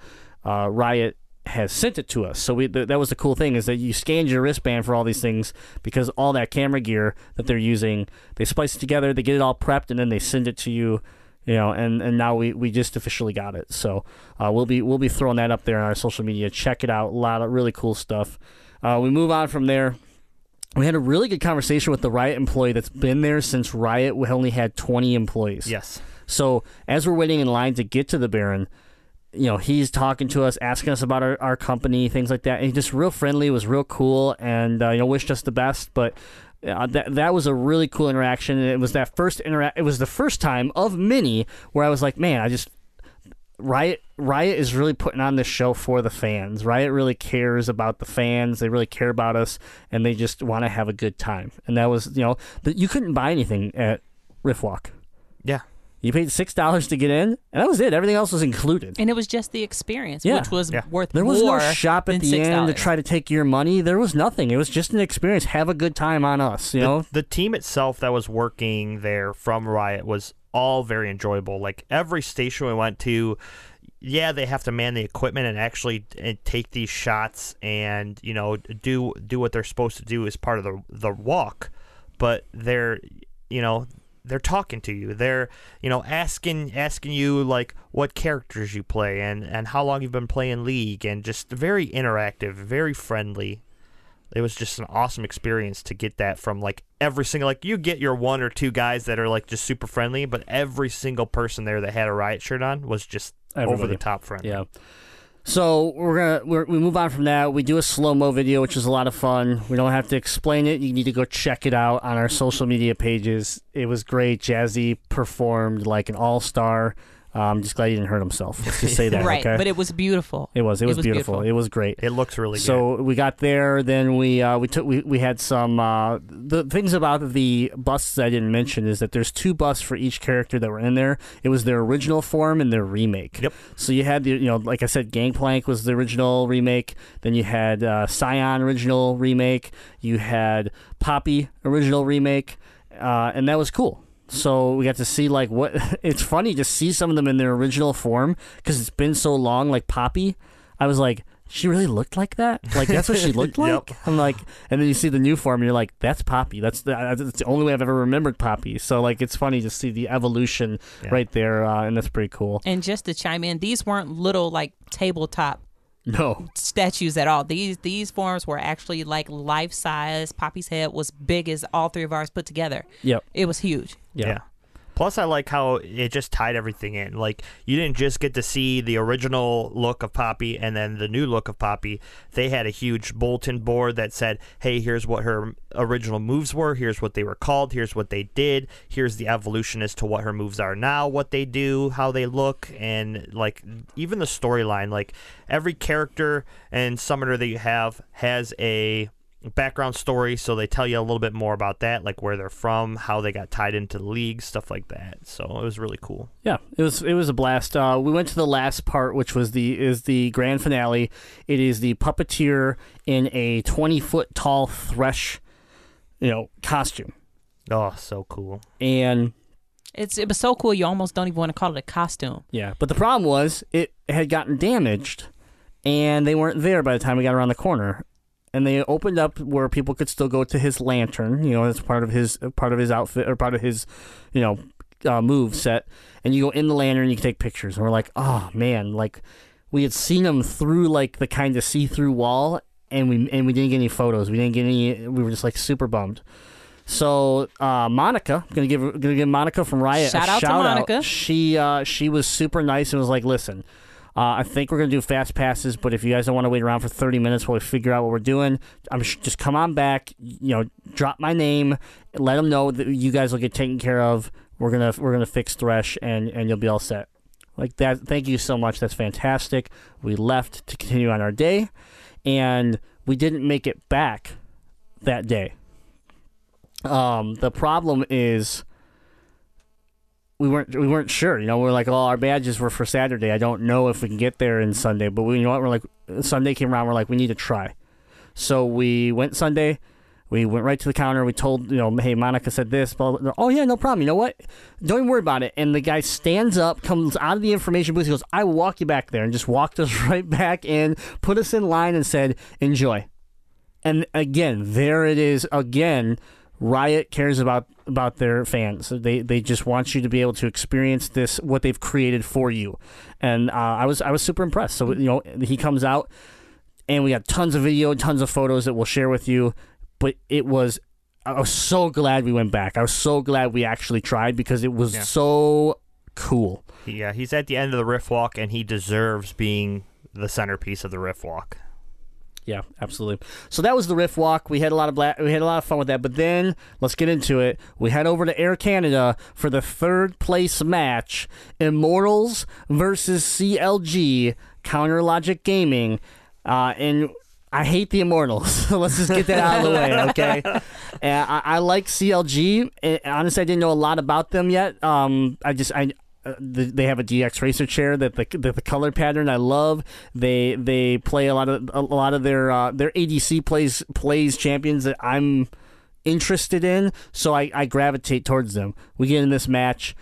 uh, Riot has sent it to us. So we th- that was the cool thing, is that you scanned your wristband for all these things, because all that camera gear that they're using, they splice it together, they get it all prepped, and then they send it to you, you know, and, and now we, we just officially got it. So uh, we'll be we'll be throwing that up there on our social media. Check it out. A lot of really cool stuff. Uh, we move on from there. We had a really good conversation with the Riot employee that's been there since Riot we only had twenty employees. Yes. So as we're waiting in line to get to the Baron, you know, he's talking to us, asking us about our, our company, things like that. And he's just real friendly, was real cool, and, uh, you know, wished us the best. But uh, that that was a really cool interaction. And it was that first interact. It was the first time of many where I was like, man, I just Riot Riot is really putting on this show for the fans. Riot really cares about the fans. They really care about us, and they just want to have a good time. And that was, you know, that you couldn't buy anything at Rift Walk. Yeah. You paid six dollars to get in, and that was it. Everything else was included. And it was just the experience, yeah. which was yeah. worth more than six dollars. There was no shop at the end to try to take your money. There was nothing. It was just an experience. Have a good time on us, you the, know? The team itself that was working there from Riot was all very enjoyable. Like, every station we went to, yeah, they have to man the equipment and actually and take these shots and, you know, do do what they're supposed to do as part of the the walk. But they're, you know... they're talking to you. They're, you know, asking asking you, like, what characters you play and, and how long you've been playing League, and just very interactive, very friendly. It was just an awesome experience to get that from, like, every single, like, you get your one or two guys that are, like, just super friendly, but every single person there that had a Riot shirt on was just over-the-top friendly. Yeah. So we're gonna we're, we move on from that. We do a slow-mo video, which is a lot of fun. We don't have to explain it. You need to go check it out on our social media pages. It was great. Jazzy performed like an all-star. I'm um, just glad he didn't hurt himself. Let's just say that, right? Okay? But it was beautiful. It was. It was, it was beautiful. beautiful. It was great. It looks really so good. So we got there. Then we uh, we took we, we had some uh, the things about the busts I didn't mention is that there's two busts for each character that were in there. It was their original form and their remake. Yep. So you had the you know like I said, Gangplank was the original remake. Then you had uh, Scion original remake. You had Poppy original remake, uh, and that was cool. So we got to see, like, what... It's funny to see some of them in their original form, because it's been so long, like Poppy. I was like, she really looked like that? Like, that's what she looked like? Yep. I'm like... And then you see the new form, and you're like, that's Poppy. That's the, that's the only way I've ever remembered Poppy. So, like, it's funny to see the evolution yeah. right there, uh, and that's pretty cool. And just to chime in, these weren't little, like, tabletop no statues at all. These these forms were actually, like, life-size. Poppy's head was big as all three of ours put together. Yep. It was huge. Yeah. yeah. Plus, I like how it just tied everything in. Like, you didn't just get to see the original look of Poppy and then the new look of Poppy. They had a huge bulletin board that said, hey, here's what her original moves were. Here's what they were called. Here's what they did. Here's the evolution as to what her moves are now, what they do, how they look. And, like, even the storyline. Like, every character and summoner that you have has a... background story, so they tell you a little bit more about that, like where they're from, how they got tied into the league, stuff like that. So it was really cool. Yeah, it was it was a blast. Uh, we went to the last part, which was the is the grand finale. It is the puppeteer in a twenty foot tall Thresh, you know, costume. Oh, so cool! And it's it was so cool. You almost don't even want to call it a costume. Yeah, but the problem was it had gotten damaged, and they weren't there by the time we got around the corner. And they opened up where people could still go to his lantern. You know, that's part of his part of his outfit or part of his, you know, uh, move set. And you go in the lantern and you can take pictures. And we're like, oh man, like we had seen him through like the kind of see-through wall, and we and we didn't get any photos. We didn't get any. We were just like super bummed. So uh, Monica, I'm gonna give gonna give Monica from Riot shout a out shout to Monica. Out. She uh, she was super nice and was like, listen. Uh, I think we're going to do fast passes, but if you guys don't want to wait around for thirty minutes while we figure out what we're doing, I'm sh- just come on back, you know, drop my name, let them know that you guys will get taken care of. We're going to we're gonna fix Thresh, and, and you'll be all set. Like that. Thank you so much. That's fantastic. We left to continue on our day, and we didn't make it back that day. Um, the problem is we weren't we weren't sure. You know, we're like, oh, our badges were for Saturday. I don't know if we can get there in Sunday. But we, you know what? We're like, Sunday came around. We're like, we need to try. So we went Sunday. We went right to the counter. We told, you know, hey, Monica said this. Blah, blah, blah. Oh, yeah, no problem. You know what? Don't even worry about it. And the guy stands up, comes out of the information booth. He goes, I will walk you back there. And just walked us right back in, put us in line and said, enjoy. And again, there it is again. Riot cares about, about their fans. They they just want you to be able to experience this, what they've created for you. And uh, I was I was super impressed. So, you know, he comes out, and we got tons of video, tons of photos that we'll share with you. But it was, I was so glad we went back. I was so glad we actually tried because it was yeah. so cool. Yeah, he's at the end of the Rift Walk, and he deserves being the centerpiece of the Rift Walk. Yeah, absolutely. So that was the Rift Walk. We had a lot of bla- we had a lot of fun with that. But then let's get into it. We head over to Air Canada for the third place match: Immortals versus C L G, Counter Logic Gaming. Uh, and I hate the Immortals. So let's just get that out of the way, okay? And I, I like C L G. And honestly, I didn't know a lot about them yet. Um, I just I. Uh, they have a D X racer chair that the that the color pattern I love. They they play a lot of a lot of their uh, their A D C plays plays champions that I'm interested in, so I, I gravitate towards them. We get in this match,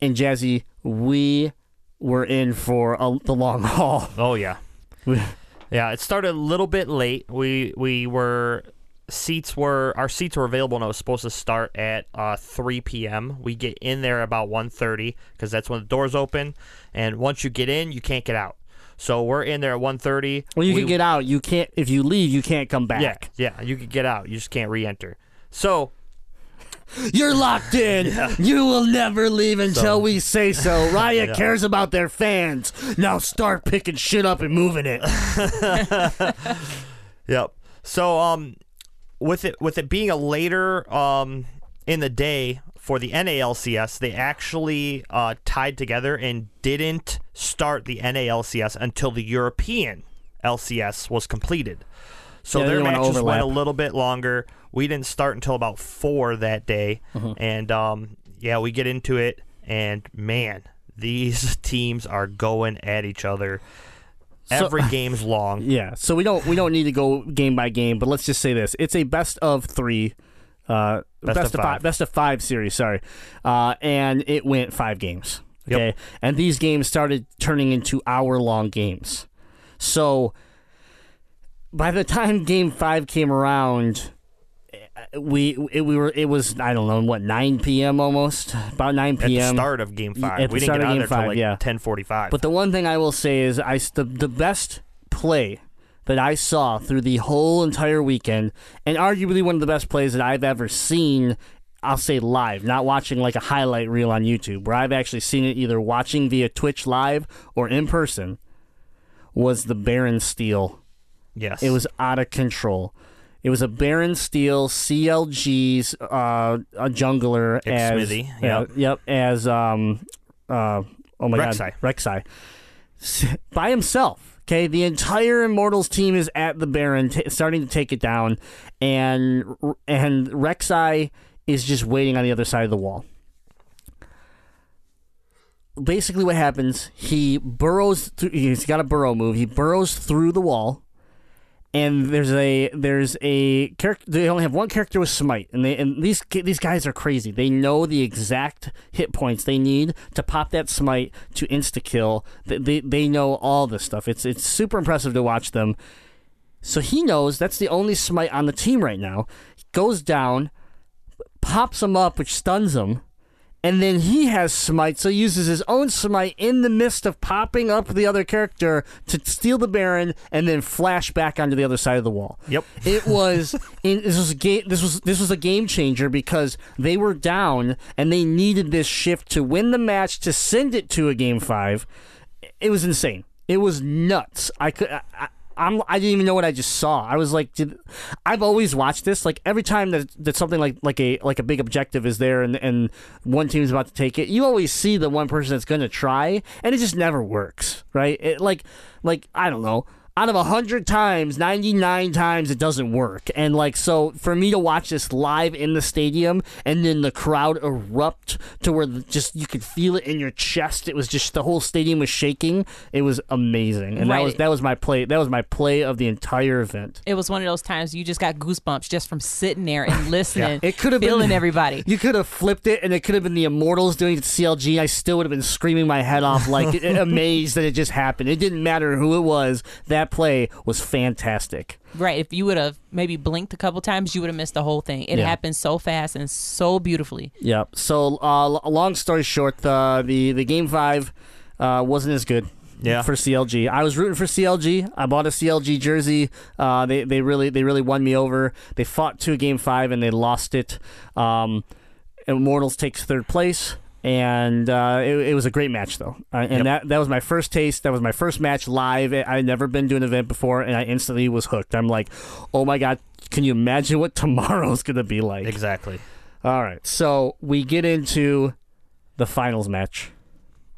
and Jazzy, we were in for a, the long haul. Oh yeah, yeah. It started a little bit late. We we were. Seats were our seats were available, and it was supposed to start at uh, three p.m. We get in there about one thirty because that's when the doors open, and once you get in, you can't get out. So we're in there at one thirty. Well, you we, can get out. You can't if you leave. You can't come back. Yeah, yeah. You can get out. You just can't re-enter. So you're locked in. Yeah. You will never leave until so. we say so. Riot yeah. cares about their fans. Now start picking shit up and moving it. Yep. So um. With it with it being a later um, in the day for the N A L C S, they actually uh, tied together and didn't start the N A L C S until the European L C S was completed. So yeah, their matches went a little bit longer. We didn't start until about four that day. Mm-hmm. And, um, yeah, we get into it, and, man, these teams are going at each other. So, every game's long. Yeah, so we don't we don't need to go game by game, but let's just say this: it's a best of three, uh, best, best of five. five, best of five series. Sorry, uh, and it went five games. Okay, yep. And these games started turning into hour long games. So by the time game five came around, we it, we were it was I don't know what nine p.m. almost about nine p.m. at the start of game five. At we the didn't start get out of game there five, till like yeah. ten forty-five. But the one thing I will say is I the, the best play that I saw through the whole entire weekend, and arguably one of the best plays that I've ever seen. I'll say live, not watching like a highlight reel on YouTube, where I've actually seen it either watching via Twitch live or in person. Was the Baron steal? Yes, it was out of control. It was a Baron steal C L G's uh, a jungler Dick as Smithy. Yep. Uh, yep, as um uh oh my Rek'Sai. god Rek'Sai by himself. Okay, the entire Immortals team is at the Baron, t- starting to take it down, and and Rek'Sai is just waiting on the other side of the wall. Basically, what happens? He burrows through. He's got a burrow move. He burrows through the wall. And there's a there's a character. They only have one character with Smite, and they and these these guys are crazy. They know the exact hit points they need to pop that Smite to insta kill. They, they they know all this stuff. It's it's super impressive to watch them. So he knows that's the only Smite on the team right now. He goes down, pops him up, which stuns him. And then he has Smite, so he uses his own Smite in the midst of popping up the other character to steal the Baron and then flash back onto the other side of the wall. Yep. It was in, this was a game this was this was a game changer because they were down and they needed this shift to win the match to send it to a game five. It was insane. It was nuts. I could I, I, I'm, I didn't even know what I just saw. I was like, did, I've always watched this. Like every time that that something like, like a like a big objective is there, and and one team's about to take it, you always see the one person that's going to try, and it just never works, right? It, like like I don't know. out of one hundred times, ninety-nine times it doesn't work. And like, so for me to watch this live in the stadium and then the crowd erupt to where just you could feel it in your chest, it was just the whole stadium was shaking. It was amazing. And right. that was that was my play that was my play of the entire event. It was one of those times you just got goosebumps just from sitting there and listening. yeah. It could have feeling been, everybody. You could have flipped it and it could have been the Immortals doing it to C L G. I still would have been screaming my head off, like amazed that it just happened. It didn't matter who it was. That play was fantastic. Right. If you would have maybe blinked a couple times, you would have missed the whole thing. It yeah. happened so fast and so beautifully. Yeah. So uh, long story short, uh, the, the Game five uh, wasn't as good. Yeah. For C L G. I was rooting for C L G. I bought a C L G jersey. Uh, they, they really they really won me over. They fought to a Game five and they lost it. Um, Immortals takes third place. And uh, it, it was a great match, though. Uh, and yep. that, that was my first taste. That was my first match live. I, I'd never been to an event before, and I instantly was hooked. I'm like, oh, my God, can you imagine what tomorrow's going to be like? Exactly. All right. So we get into the finals match.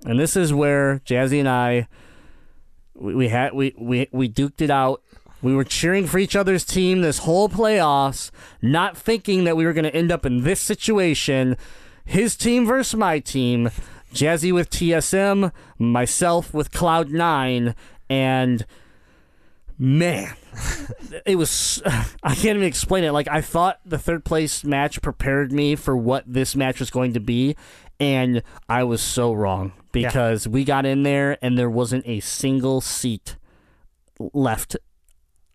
And this is where Jazzy and I, we, we had we, we, we duked it out. We were cheering for each other's team this whole playoffs, not thinking that we were going to end up in this situation. His team versus my team, Jazzy with T S M, myself with Cloud nine, and man, it was, I can't even explain it. Like, I thought the third place match prepared me for what this match was going to be, and I was so wrong because yeah. we got in there and there wasn't a single seat left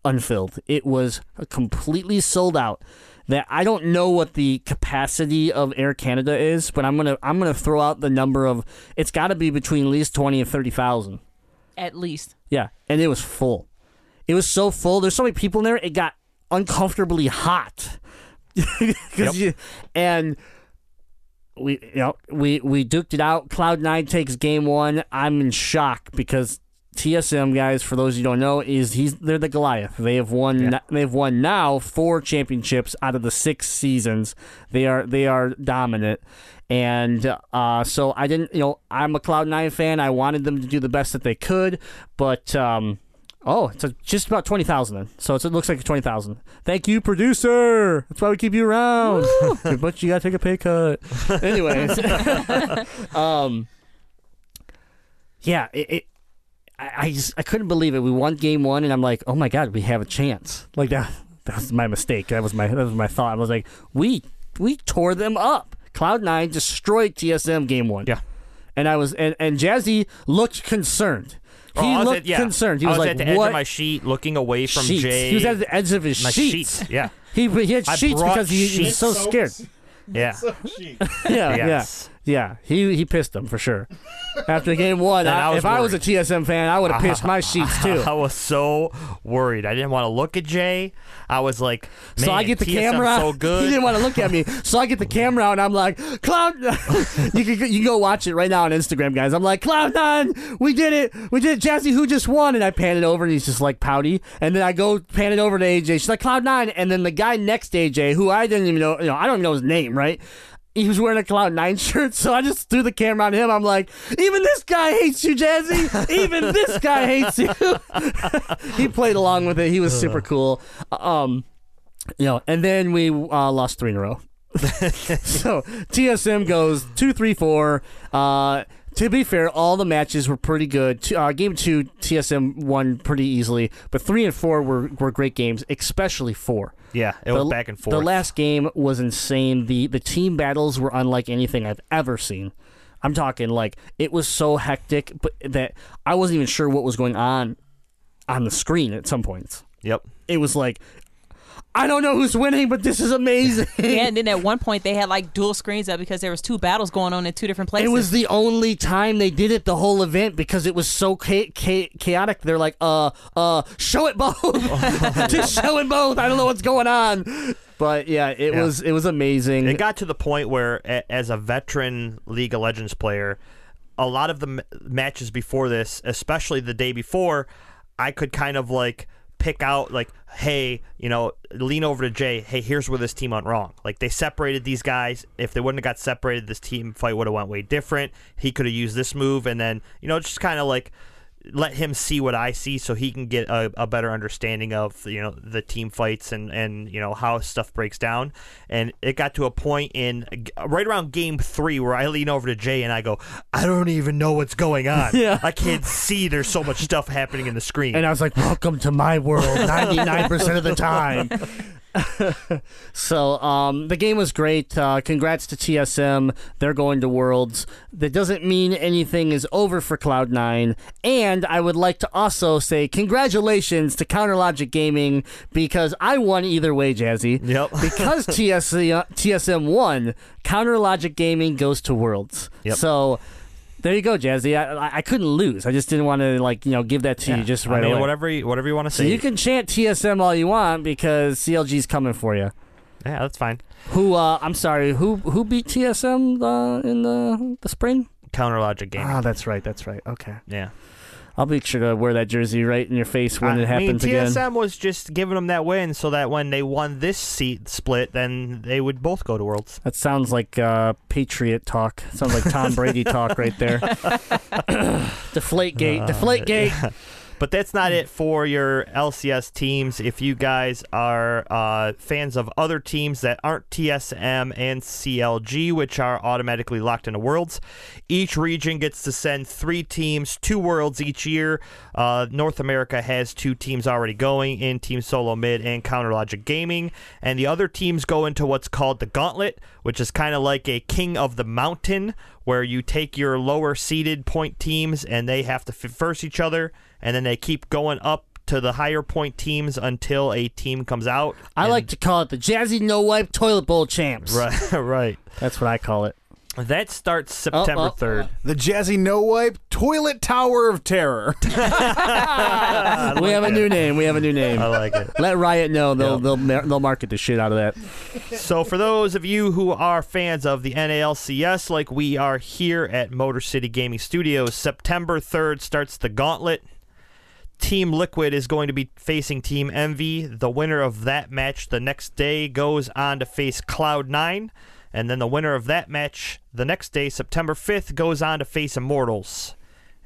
unfilled. It was completely sold out. That I don't know what the capacity of Air Canada is, but I'm gonna I'm gonna throw out the number of it's got to be between at least twenty and thirty thousand, at least. Yeah, and it was full. It was so full. There's so many people in there. It got uncomfortably hot. yep. you, and we you know we we duked it out. Cloud nine takes game one. I'm in shock because T S M, guys, for those you don't know, is he's they're the Goliath. They have won. Yeah. They've won now four championships out of the six seasons. They are they are dominant, and uh, so I didn't. You know, I'm a Cloud nine fan. I wanted them to do the best that they could, but um, oh, it's a, just about twenty thousand then. So it's, it looks like twenty thousand. Thank you, producer. That's why we keep you around. But you gotta take a pay cut. Anyways, um, yeah, it. it I just I couldn't believe it. We won game one, and I'm like, oh my god, we have a chance. Like that that was my mistake. That was my that was my thought. I was like, we we tore them up. Cloud nine destroyed T S M game one. Yeah, and I was and, and Jazzy looked concerned. He oh, looked at, yeah. concerned. He was, was like, at the edge what? Of my sheet, looking away from sheets. Jay. He was at the edge of his sheets. sheets. Yeah, he he had I sheets because he, sheets. he was so scared. Yeah. yeah, yes. yeah, yeah. He he pissed them for sure. After game one, I, I if worried. I was a T S M fan, I would have pissed uh, my sheets too. I was so worried. I didn't want to look at Jay. I was like, man, so I get the T S M camera. So good. He didn't want to look at me, so I get the camera out and I'm like, Cloud. you can you can go watch it right now on Instagram, guys. I'm like, Cloud nine, we did it, we did it. Jazzy, who just won? And I pan it over, and he's just like pouty. And then I go pan it over to A J. She's like, Cloud nine, and then the guy next to A J, who I didn't even know, you know, I don't even know his name, right? He was wearing a Cloud nine shirt, so I just threw the camera on him. I'm like, even this guy hates you, Jazzy. Even this guy hates you. He played along with it. He was super cool. Um, you know, and then we uh, lost three in a row. So T S M goes two, three, four. Uh, to be fair, all the matches were pretty good. Uh, game two, T S M won pretty easily, but three and four were were great games, especially four. Yeah, it was back and forth. The last game was insane. The the team battles were unlike anything I've ever seen. I'm talking like it was so hectic but that I wasn't even sure what was going on on the screen at some points. Yep. It was like I don't know who's winning, but this is amazing. Yeah, and then at one point they had like dual screens up because there was two battles going on in two different places. It was the only time they did it the whole event because it was so cha- cha- chaotic. They're like, uh, uh, show it both. Just show it both. I don't know what's going on. But yeah, it yeah. was it was amazing. It got to the point where, a- as a veteran League of Legends player, a lot of the m- matches before this, especially the day before, I could kind of like pick out like, hey, you know, lean over to Jay. Hey, here's where this team went wrong. Like, they separated these guys. If they wouldn't have got separated, this team fight would have went way different. He could have used this move, and then, you know, just kind of like let him see what I see so he can get a, a better understanding of, you know, the team fights and, and, you know, how stuff breaks down. And it got to a point in right around game three where I lean over to Jay and I go, I don't even know what's going on. Yeah. I can't see. There's so much stuff happening in the screen. And I was like, welcome to my world ninety-nine percent of the time. So um, the game was great. Uh, congrats to T S M. They're going to Worlds. That doesn't mean anything is over for Cloud nine. And I would like to also say congratulations to CounterLogic Gaming, because I won either way, Jazzy. Yep. Because T S M won, CounterLogic Gaming goes to Worlds. Yep. So there you go, Jazzy. I, I couldn't lose. I just didn't want to, like, you know, give that to yeah. you just right I mean, away. Whatever you, whatever you want to say. So you can chant T S M all you want because C L G's coming for you. Yeah, that's fine. Who? Uh, I'm sorry. Who? Who beat T S M uh, in the the spring? CounterLogic Gaming. Oh, that's right. That's right. Okay. Yeah. I'll be sure to wear that jersey right in your face when I it happens mean, T S M again. T S M was just giving them that win so that when they won this seat split, then they would both go to Worlds. That sounds like uh, Patriot talk. It sounds like Tom Brady talk right there. Deflategate. Uh, Deflategate. Yeah. But that's not it for your L C S teams. If you guys are uh, fans of other teams that aren't T S M and C L G, which are automatically locked into Worlds, each region gets to send three teams to Worlds each year. Uh, North America has two teams already going in Team Solo Mid and CounterLogic Gaming. And the other teams go into what's called the Gauntlet, which is kind of like a King of the Mountain, where you take your lower-seeded point teams and they have to verse each other, and then they keep going up to the higher point teams until a team comes out. I like to call it the Jazzy No Wipe Toilet Bowl Champs. Right, right. That's what I call it. That starts September third. The Jazzy No Wipe Toilet Tower of Terror. We have a new name. We have a new name. I like it. Let Riot know. They'll, they'll, they'll market the shit out of that. So for those of you who are fans of the N A L C S, like we are here at Motor City Gaming Studios, September third starts the Gauntlet. Team Liquid is going to be facing Team Envy. The winner of that match the next day goes on to face Cloud nine. And then the winner of that match the next day, September fifth, goes on to face Immortals.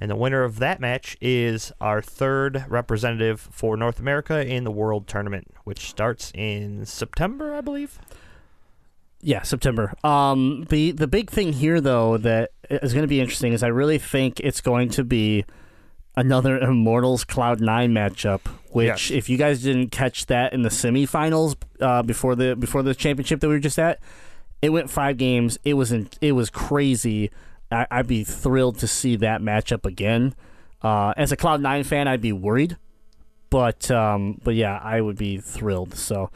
And the winner of that match is our third representative for North America in the World Tournament, which starts in September, I believe. Yeah, September. Um, the, the big thing here, though, that is going to be interesting is I really think it's going to be another Immortals Cloud nine matchup, which yes. if you guys didn't catch that in the semifinals uh, before the before the championship that we were just at, it went five games. It was in, it was crazy. I, I'd be thrilled to see that matchup again. Uh, as a Cloud nine fan, I'd be worried, but um, but yeah, I would be thrilled. So,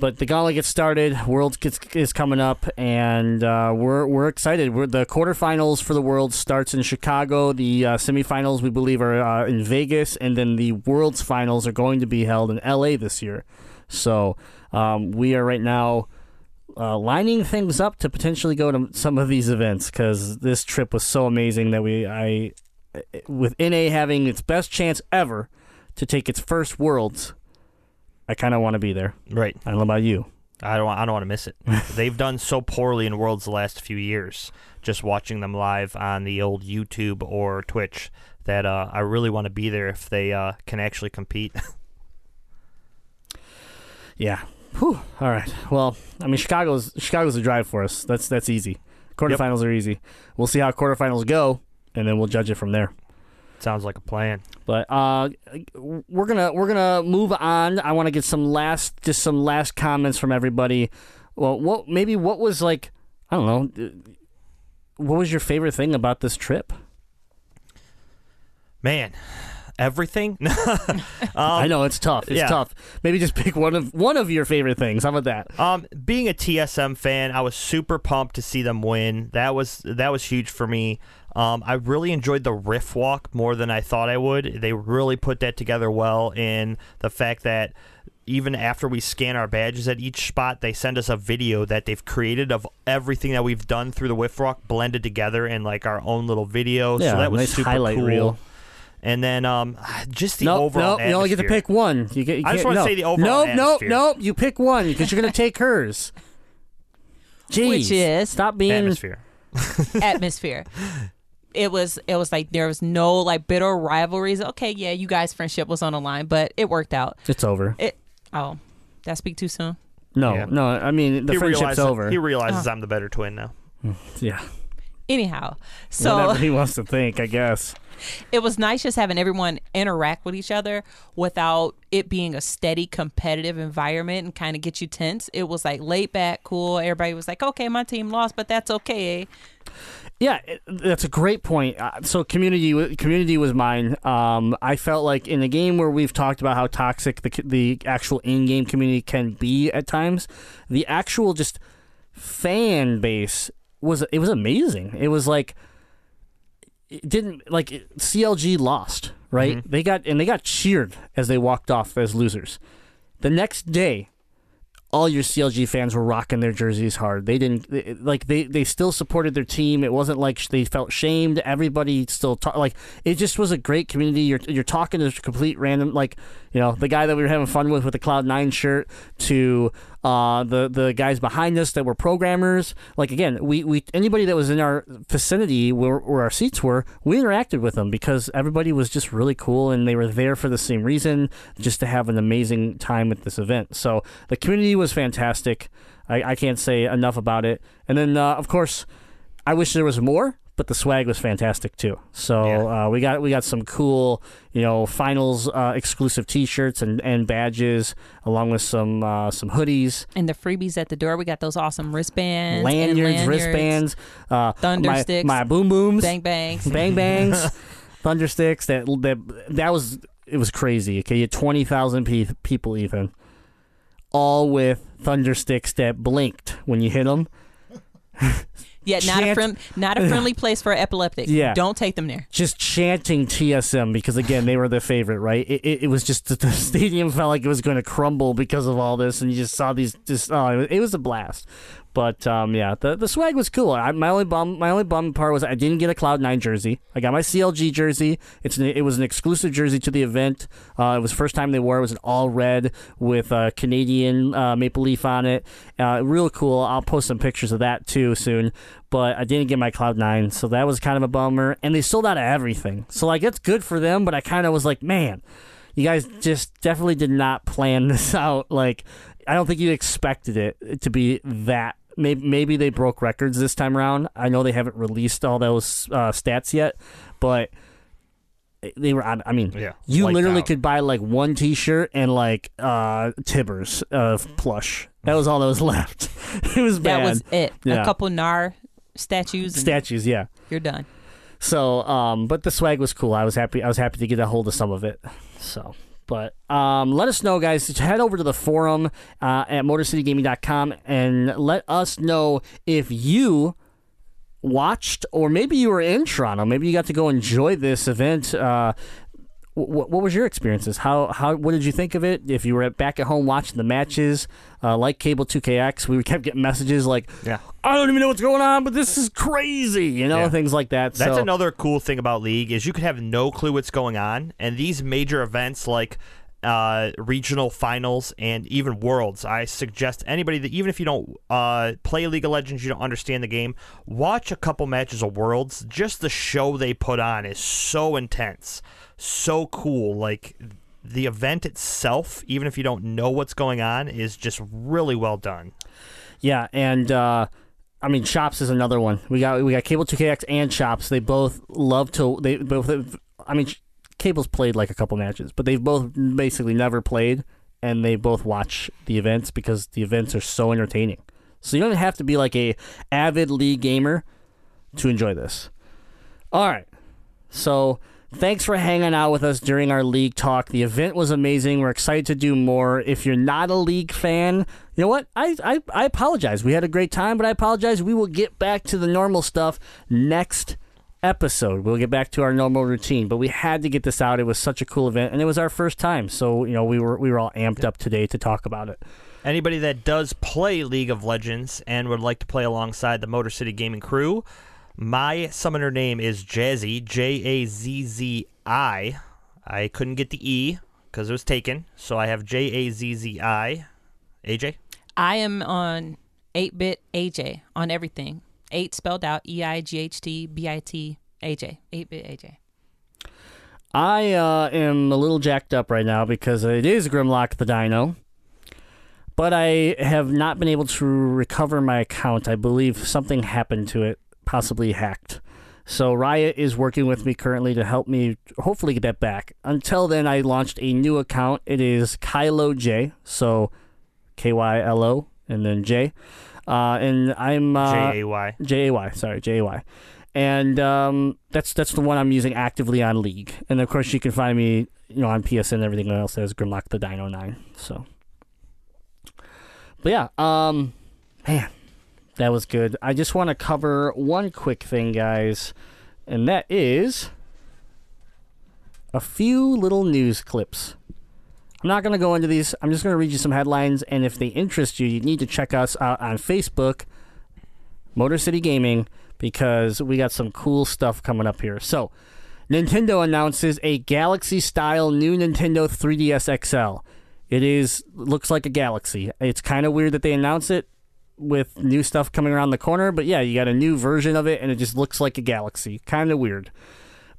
but the gauntlet gets started. Worlds gets, is coming up, and uh, we're we're excited. We're, the quarterfinals for the Worlds starts in Chicago. The uh, semifinals, we believe, are uh, in Vegas, and then the Worlds finals are going to be held in L A this year. So um, we are right now. Uh, lining things up to potentially go to some of these events, because this trip was so amazing that we, I, with N A having its best chance ever to take its first Worlds, I kind of want to be there. Right. I don't know about you. I don't. I don't want to miss it. They've done so poorly in Worlds the last few years. Just watching them live on the old YouTube or Twitch, that uh, I really want to be there if they uh, can actually compete. Yeah. Whew. All right. Well, I mean, Chicago's Chicago's a drive for us. That's that's easy. Quarterfinals yep. are easy. We'll see how quarterfinals go, and then we'll judge it from there. Sounds like a plan. But uh, we're gonna we're gonna move on. I want to get some last just some last comments from everybody. Well, what maybe what was like? I don't know. What was your favorite thing about this trip? Man. Everything? um, I know it's tough. It's yeah. tough. Maybe just pick one of one of your favorite things. How about that? Um, being a T S M fan, I was super pumped to see them win. That was that was huge for me. Um, I really enjoyed the Rift Walk more than I thought I would. They really put that together well, in the fact that even after we scan our badges at each spot, they send us a video that they've created of everything that we've done through the Rift Walk blended together in like our own little video. Yeah, so that was nice super highlight cool. Reel. And then um, just the nope, overall. No, nope, you only get to pick one. You get, you I just want to no. say the overall. Nope, nope, nope. You pick one because you're going to take hers. Jeez. Which is stop being atmosphere. Atmosphere. it was it was like there was no like bitter rivalries. Okay, yeah, you guys' friendship was on the line, but it worked out. It's over. It oh, did I speak too soon? No, yeah. no. I mean, the he friendship's realizes, over. He realizes oh. I'm the better twin now. Yeah. Anyhow, so whatever he wants to think, I guess. It was nice just having everyone interact with each other without it being a steady competitive environment and kind of get you tense. It was like laid back, cool. Everybody was like, okay, my team lost, but that's okay. Yeah, that's a great point. Uh, so community community was mine. Um, I felt like in a game where we've talked about how toxic the, the actual in-game community can be at times, the actual just fan base was it was amazing. It was like... It didn't like C L G lost, right? Mm-hmm. They got and they got cheered as they walked off as losers. The next day, all your C L G fans were rocking their jerseys hard. They didn't they, like they, they still supported their team. It wasn't like they felt shamed. Everybody still talk, like it just was a great community. You're you're talking to complete random, like, you know, the guy that we were having fun with with the Cloud nine shirt to uh, the the guys behind us that were programmers. Like again, we, we anybody that was in our vicinity where, where our seats were, we interacted with them because everybody was just really cool and they were there for the same reason, just to have an amazing time at this event. So the community was fantastic. I, I can't say enough about it. And then uh, of course, I wish there was more. But the swag was fantastic too. So yeah. uh, we got we got some cool, you know, finals uh, exclusive T-shirts and, and badges, along with some uh, some hoodies and the freebies at the door. We got those awesome wristbands, lanyards, lanyards wristbands, uh, thunder sticks, my, my boom booms, bang bangs, bang bangs, thunder sticks. That that that was it was crazy. Okay, you had twenty thousand pe- people even, all with thunder sticks that blinked when you hit them. Yeah, not Chant- a friend, not a friendly place for epileptics. Yeah. Don't take them there. Just chanting T S M because, again, they were their favorite, right? It, it, it was just the stadium felt like it was going to crumble because of all this, and you just saw these. Just oh, it was a blast. But um, yeah, the the swag was cool. I, my only bum, my only bum part was I didn't get a Cloud nine jersey. I got my C L G jersey. It's an, it was an exclusive jersey to the event. Uh, it was the first time they wore. It was an all red with a Canadian uh, maple leaf on it. Uh, real cool. I'll post some pictures of that too soon. But I didn't get my Cloud nine, so that was kind of a bummer. And they sold out of everything. So, like, it's good for them, but I kind of was like, man, you guys just definitely did not plan this out. Like, I don't think you expected it to be that. Maybe, maybe they broke records this time around. I know they haven't released all those uh, stats yet, but they were on. I mean, yeah, you literally out. could buy, like, one T-shirt and, like, uh, Tibbers of plush. That was all that was left. It was bad. That was it. Yeah. A couple Gnar statues. And statues, yeah. You're done. So, um, but the swag was cool. I was happy. I was happy to get a hold of some of it. So, but um, let us know, guys. Head over to the forum uh, at motor city gaming dot com and let us know if you watched or maybe you were in Toronto. Maybe you got to go enjoy this event. Uh, What what was your experiences? How how what did you think of it? If you were at, back at home watching the matches, uh, like Cable two K X, we kept getting messages like, yeah. I don't even know what's going on, but this is crazy, you know, yeah. things like that. That's so, another cool thing about League is you could have no clue what's going on, and these major events like uh, regional finals and even Worlds, I suggest anybody that even if you don't uh, play League of Legends, you don't understand the game, watch a couple matches of Worlds. Just the show they put on is so intense. So cool. Like, the event itself, even if you don't know what's going on, is just really well done. Yeah, and uh I mean, Chops is another one. We got we got Cable two K X and Chops. They both love to they both I mean, Cable's played like a couple matches, but they've both basically never played, and they both watch the events because the events are so entertaining. So you don't have to be like a avid League gamer to enjoy this. All right. So thanks for hanging out with us during our League talk. The event was amazing. We're excited to do more. If you're not a League fan, you know what? I, I, I apologize. We had a great time, but I apologize. We will get back to the normal stuff next episode. We'll get back to our normal routine, but we had to get this out. It was such a cool event, and it was our first time, so you know we were we were all amped up today to talk about it. Anybody that does play League of Legends and would like to play alongside the Motor City Gaming crew, my summoner name is Jazzy, J A Z Z I. I couldn't get the E because it was taken, so I have J A Z Z I. A J? I am on eight bit A J on everything. eight spelled out, E I G H T B I T A J, eight bit A J. I uh, am a little jacked up right now because it is Grimlock the Dino, but I have not been able to recover my account. I believe something happened to it, possibly hacked. So Riot is working with me currently to help me hopefully get that back. Until then, I launched a new account. It is Kylo J, so K Y L O and then J. Uh, and I'm... Uh, J A Y. J A Y, sorry, J A Y. And um, that's that's the one I'm using actively on League. And, of course, you can find me you know, on P S N and everything else as Grimlock the Dino nine. So, but, yeah, um, man... that was good. I just want to cover one quick thing, guys, and that is a few little news clips. I'm not going to go into these. I'm just going to read you some headlines, and if they interest you, you need to check us out on Facebook, Motor City Gaming, because we got some cool stuff coming up here. So, Nintendo announces a Galaxy-style new Nintendo three D S X L. It is looks like a Galaxy. It's kind of weird that they announce it with new stuff coming around the corner, but yeah, you got a new version of it, and it just looks like a Galaxy. Kind of weird.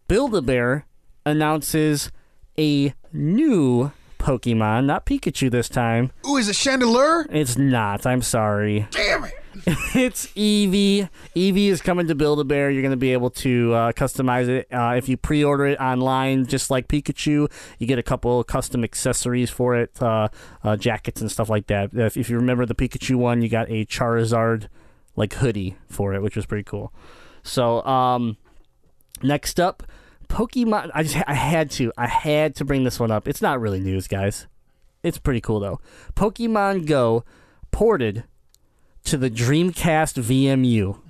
Build-A-Bear announces a new Pokemon, not Pikachu this time. Ooh, is it Chandelure? It's not. I'm sorry. Damn it! It's Eevee. Eevee is coming to Build-A-Bear. You're going to be able to uh, customize it. Uh, if you pre-order it online, just like Pikachu, you get a couple custom accessories for it, uh, uh, jackets and stuff like that. If, if you remember the Pikachu one, you got a Charizard like hoodie for it, which was pretty cool. So um, next up, Pokemon. I just I had to I had to bring this one up. It's not really news, guys. It's pretty cool though. Pokemon Go ported to the Dreamcast V M U.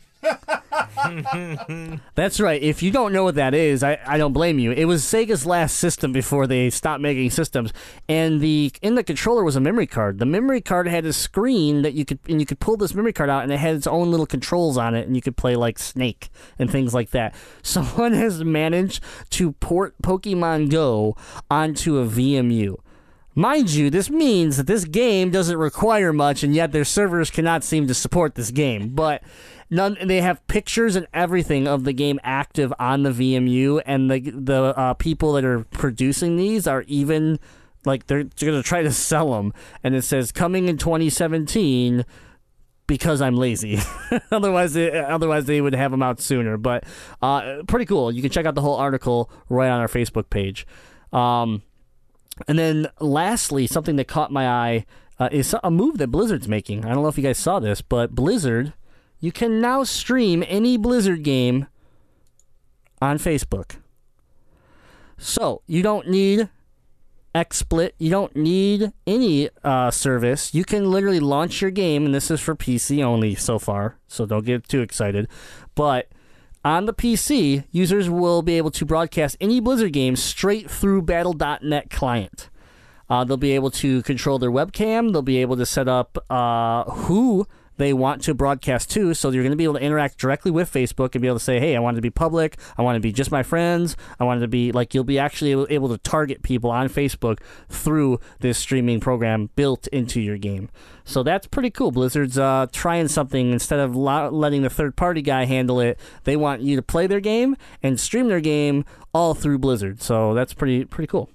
That's right. If you don't know what that is, I, I don't blame you. It was Sega's last system before they stopped making systems, and the in the controller was a memory card. The memory card had a screen that you could and you could pull this memory card out, and it had its own little controls on it, and you could play like Snake and things like that. Someone has managed to port Pokemon Go onto a V M U. Mind you, this means that this game doesn't require much, and yet their servers cannot seem to support this game. But none, they have pictures and everything of the game active on the V M U, and the the uh, people that are producing these are even like they're, they're going to try to sell them. And it says coming in twenty seventeen because I'm lazy. otherwise, they, otherwise they would have them out sooner. But uh, pretty cool. You can check out the whole article right on our Facebook page. Um, And then lastly, something that caught my eye uh, is a move that Blizzard's making. I don't know if you guys saw this, but Blizzard, you can now stream any Blizzard game on Facebook. So you don't need XSplit. You don't need any uh, service. You can literally launch your game, and this is for P C only so far, so don't get too excited. But on the P C, users will be able to broadcast any Blizzard game straight through Battle dot net client. Uh, they'll be able to control their webcam. They'll be able to set up uh, who they want to broadcast to. So you're going to be able to interact directly with Facebook and be able to say, hey, I want it to be public. I want it to be just my friends. I want it to be like you'll be actually able to target people on Facebook through this streaming program built into your game. So that's pretty cool. Blizzard's uh, trying something. Instead of lo- letting the third-party guy handle it, they want you to play their game and stream their game all through Blizzard. So that's pretty pretty cool.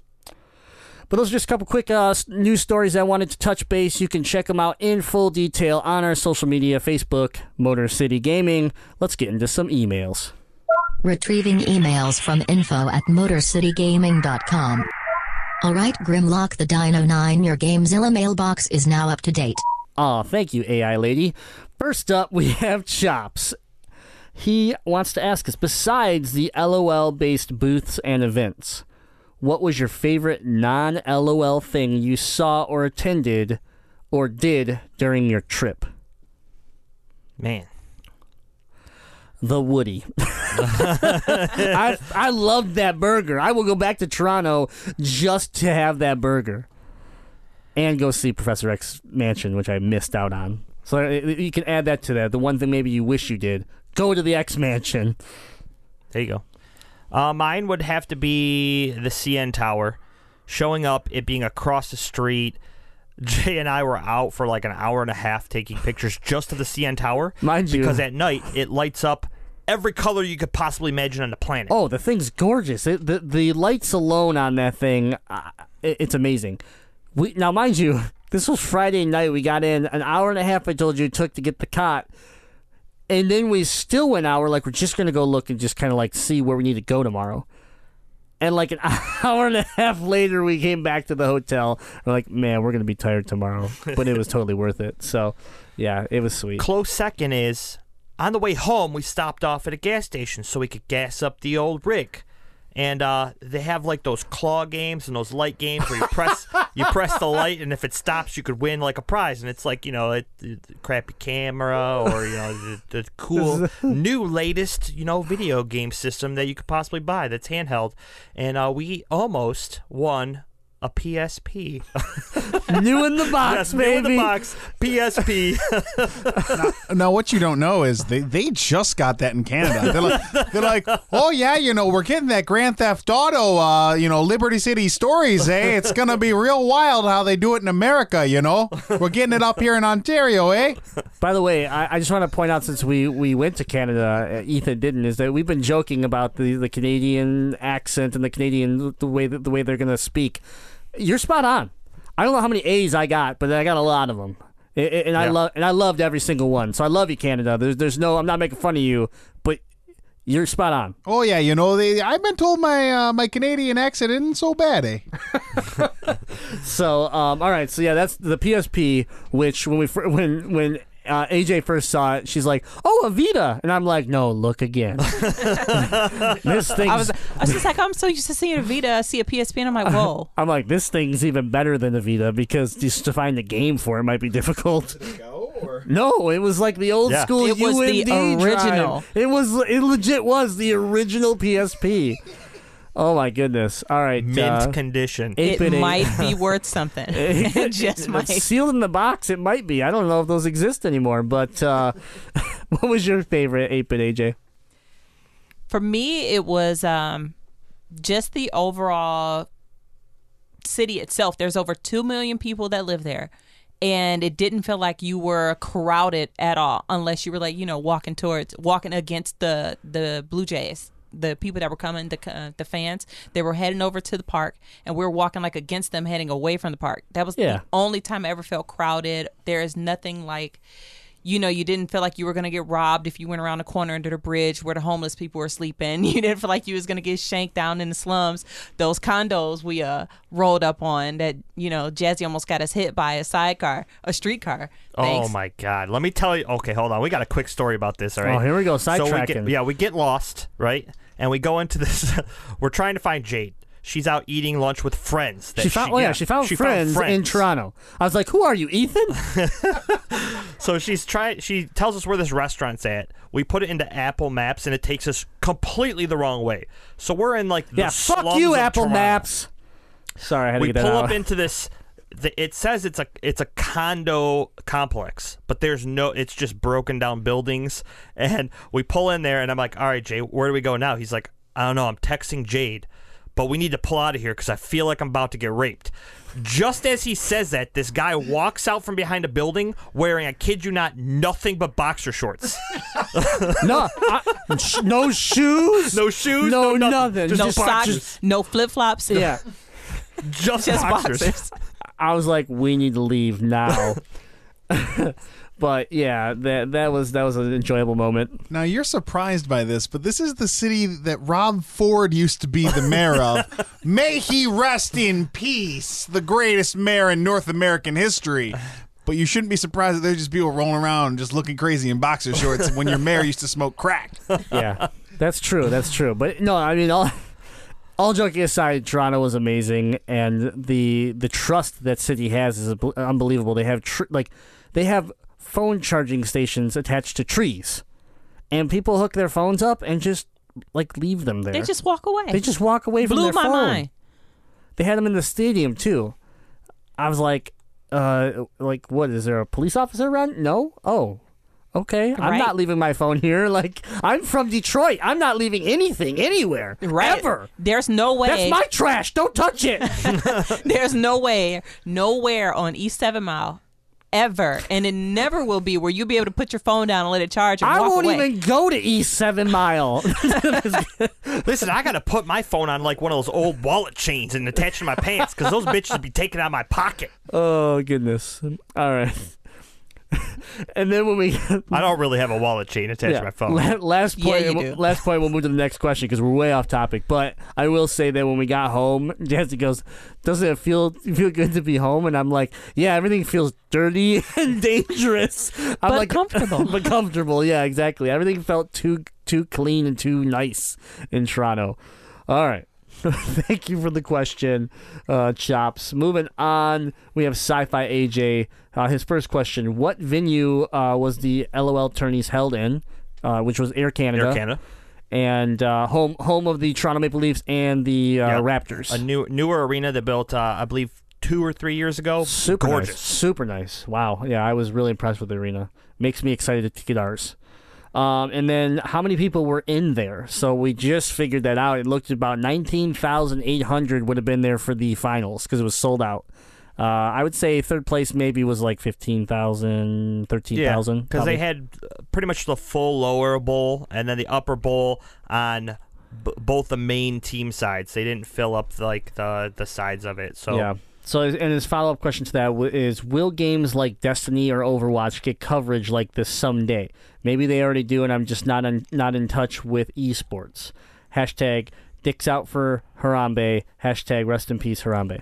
But those are just a couple quick uh, news stories I wanted to touch base. You can check them out in full detail on our social media, Facebook, Motor City Gaming. Let's get into some emails. Retrieving emails from info at motor city gaming dot com. All right, Grimlock the Dino nine, your GameZilla mailbox is now up to date. Aw, thank you, A I lady. First up, we have Chops. He wants to ask us, besides the L O L-based booths and events, what was your favorite non-L O L thing you saw or attended or did during your trip? Man. The Woody. I I loved that burger. I will go back to Toronto just to have that burger. And go see Professor X Mansion, which I missed out on. So you can add that to that. The one thing maybe you wish you did. Go to the X Mansion. There you go. Uh, mine would have to be the C N Tower. Showing up, it being across the street. Jay and I were out for like an hour and a half taking pictures just of the C N Tower. Mind you. Because at night, it lights up every color you could possibly imagine on the planet. Oh, the thing's gorgeous. It, the the lights alone on that thing, uh, it, it's amazing. We now, mind you, this was Friday night. We got in an hour and a half. I told you it took to get the cot, and then we still went out. We're like, we're just gonna go look and just kind of like see where we need to go tomorrow. And like an hour and a half later, we came back to the hotel. We're like, man, we're gonna be tired tomorrow, but it was totally worth it. So, yeah, it was sweet. Close second is, on the way home, we stopped off at a gas station so we could gas up the old rig. And uh, they have like those claw games and those light games where you press you press the light, and if it stops, you could win like a prize. And it's like, you know, a, a crappy camera, or you know, the, the cool new latest, you know, video game system that you could possibly buy that's handheld. And uh, we almost won a P S P. New in the box, yes, baby. New in the box, P S P. now, now, what you don't know is they, they just got that in Canada. They're like, they're like, oh, yeah, you know, we're getting that Grand Theft Auto, uh, you know, Liberty City Stories, eh? It's going to be real wild how they do it in America, you know? We're getting it up here in Ontario, eh? By the way, I, I just want to point out, since we, we went to Canada, uh, Ethan didn't, is that we've been joking about the, the Canadian accent and the Canadian, the way, the way they're going to speak. You're spot on. I don't know how many A's I got, but I got a lot of them, it, it, and yeah. I love and I loved every single one. So I love you, Canada. There's, there's no, I'm not making fun of you, but you're spot on. Oh yeah, you know, they, I've been told my uh, my Canadian accent isn't so bad, eh? so, um, all right, so yeah, that's the P S P. Which when we when when. Uh, A J first saw it. She's like, "Oh, Avita," and I'm like, "No, look again." This thing. I was, I was just like, "I'm so used to seeing Avita. I see a P S P, and I'm like, whoa." I'm like, "This thing's even better than Avita because just to find the game for it might be difficult." Did it go, or? No, it was like the old yeah. school. It was U M D the original. Drive. It was. It legit was the original P S P. Oh, my goodness. All right. Mint uh, condition. It might be worth something. it, it just might. Sealed in the box, it might be. I don't know if those exist anymore, but uh, what was your favorite eight bit A J? For me, it was um, just the overall city itself. There's over two million people that live there, and it didn't feel like you were crowded at all unless you were, like, you know, walking towards, walking against the, the Blue Jays. The people that were coming, the uh, the fans, they were heading over to the park, and we were walking like against them, heading away from the park. That was yeah. the only time I ever felt crowded. There is nothing like, you know, you didn't feel like you were going to get robbed if you went around the corner under the bridge where the homeless people were sleeping. You didn't feel like you was going to get shanked down in the slums. Those condos we uh, rolled up on that, you know, Jazzy almost got us hit by a sidecar, a streetcar. Thanks. Oh, my God. Let me tell you. Okay, hold on. We got a quick story about this, all right? Oh, here we go. Sidetracking. So we yeah, we get lost, right? And we go into this. We're trying to find Jade. She's out eating lunch with friends. That she found, she, oh, yeah, yeah, she found she friends, found friends in Toronto. I was like, who are you, Ethan? So she's try, she tells us where this restaurant's at. We put it into Apple Maps, and it takes us completely the wrong way. So we're in, like, the yeah, slums fuck you, of Apple Toronto. Maps. Sorry, I had we to get that out. We pull up into this. The, it says it's a it's a condo complex, but there's no, it's just broken down buildings. And we pull in there, and I'm like, all right, Jay, where do we go now? He's like, I don't know. I'm texting Jade. But we need to pull out of here because I feel like I'm about to get raped. Just as he says that, this guy walks out from behind a building wearing, I kid you not, nothing but boxer shorts. no, I, no shoes. No shoes. No, no nothing. nothing. Just no just socks. No flip flops. Yeah. just, just boxers. boxers. I was like, we need to leave now. But yeah, that that was that was an enjoyable moment. Now you're surprised by this, but this is the city that Rob Ford used to be the mayor of. May he rest in peace, the greatest mayor in North American history. But you shouldn't be surprised that there's just people rolling around just looking crazy in boxer shorts when your mayor used to smoke crack. Yeah, that's true. That's true. But no, I mean, all all joking aside, Toronto was amazing, and the the trust that city has is unbelievable. They have tr like they have. phone charging stations attached to trees, and people hook their phones up and just like leave them there. They just walk away. They just walk away from Blew their my phone. Mind. They had them in the stadium too. I was like, uh, like, what is there a police officer around? No. Oh, okay. Right? I'm not leaving my phone here. Like, I'm from Detroit. I'm not leaving anything anywhere. Right. Ever. There's no way. That's my trash. Don't touch it. There's no way, nowhere on East Seven Mile. ever, and it never will be where you'll be able to put your phone down and let it charge and I walk won't away. Even go to East Seven Mile. Listen, I gotta put my phone on like one of those old wallet chains and attach it to my pants because those bitches be taken out of my pocket. Oh goodness! All right. And then when we, I don't really have a wallet chain attached yeah. to my phone. La last point, yeah, we'll, last point. We'll move to the next question because we're way off topic. But I will say that when we got home, Jazzy goes, "Doesn't it feel feel good to be home?" And I'm like, "Yeah, everything feels dirty and dangerous, I'm but like, comfortable, but comfortable." Yeah, exactly. Everything felt too too clean and too nice in Toronto. All right. Thank you for the question, uh, Chops. Moving on, we have Sci-Fi A J. Uh, his first question, what venue uh, was the LOL tourneys held in, uh, which was Air Canada. Air Canada. And uh, home home of the Toronto Maple Leafs and the uh, yep. Raptors. A new newer arena that built, uh, I believe, two or three years ago. Super Gorgeous. Nice. Super nice. Wow. Yeah, I was really impressed with the arena. Makes me excited to get ours. Um, and then how many people were in there? So we just figured that out. It looked about nineteen thousand eight hundred would have been there for the finals because it was sold out. Uh, I would say third place maybe was like fifteen thousand, thirteen thousand. Yeah, because they had pretty much the full lower bowl and then the upper bowl on b both the main team sides. They didn't fill up like the, the sides of it. So yeah. So, and his follow-up question to that is, will games like Destiny or Overwatch get coverage like this someday? Maybe they already do, and I'm just not in, not in touch with esports. Hashtag dicks out for Harambe. Hashtag rest in peace Harambe.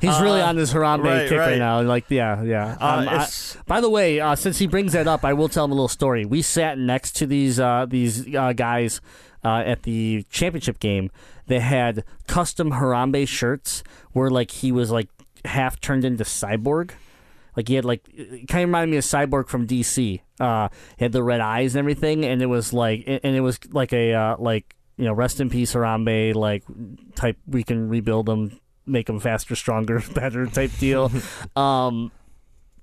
He's uh, really on this Harambe right, kick right. right now. Like, yeah, yeah. Um, uh, I, by the way, uh, since he brings that up, I will tell him a little story. We sat next to these uh, these uh, guys uh, at the championship game. They had custom Harambe shirts where like he was like half turned into Cyborg. Like he had like, it kind of reminded me of Cyborg from D C. Uh, he had the red eyes and everything, and it was like, and it was like a uh, like, you know, rest in peace Harambe, like type, we can rebuild them, make them faster, stronger, better type deal. um,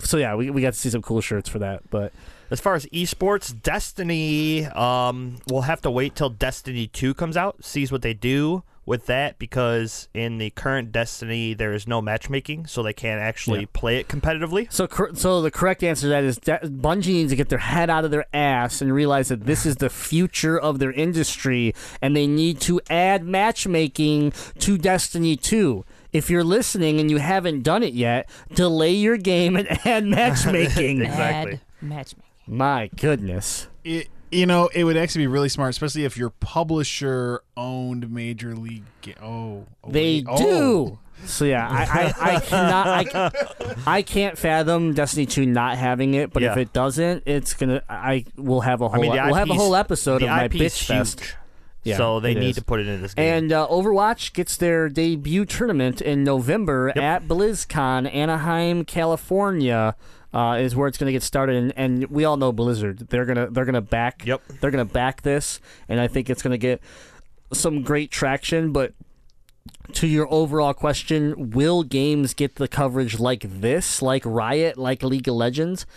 so yeah, we we got to see some cool shirts for that, but. As far as esports, Destiny, um, we'll have to wait till Destiny two comes out, sees what they do with that, because in the current Destiny, there is no matchmaking, so they can't actually yeah. play it competitively. So so the correct answer to that is De Bungie needs to get their head out of their ass and realize that this is the future of their industry, and they need to add matchmaking to Destiny two. If you're listening and you haven't done it yet, delay your game and add matchmaking. Exactly. Add matchmaking. My goodness. It, you know, it would actually be really smart, especially if your publisher owned Major League Ga Oh. oh they oh. do. So, yeah, I, I, I cannot, I, I can't fathom Destiny two not having it, but yeah. if it doesn't, it's going to, I will have a whole, I mean, we'll have a whole episode of my bitch fest. Yeah, so they need is. to put it in this game. And uh, Overwatch gets their debut tournament in November yep. at BlizzCon, Anaheim, California. Uh, is where it's going to get started, and, and we all know Blizzard. They're gonna they're gonna back. Yep. They're gonna back this, and I think it's going to get some great traction. But to your overall question, will games get the coverage like this, like Riot, like League of Legends?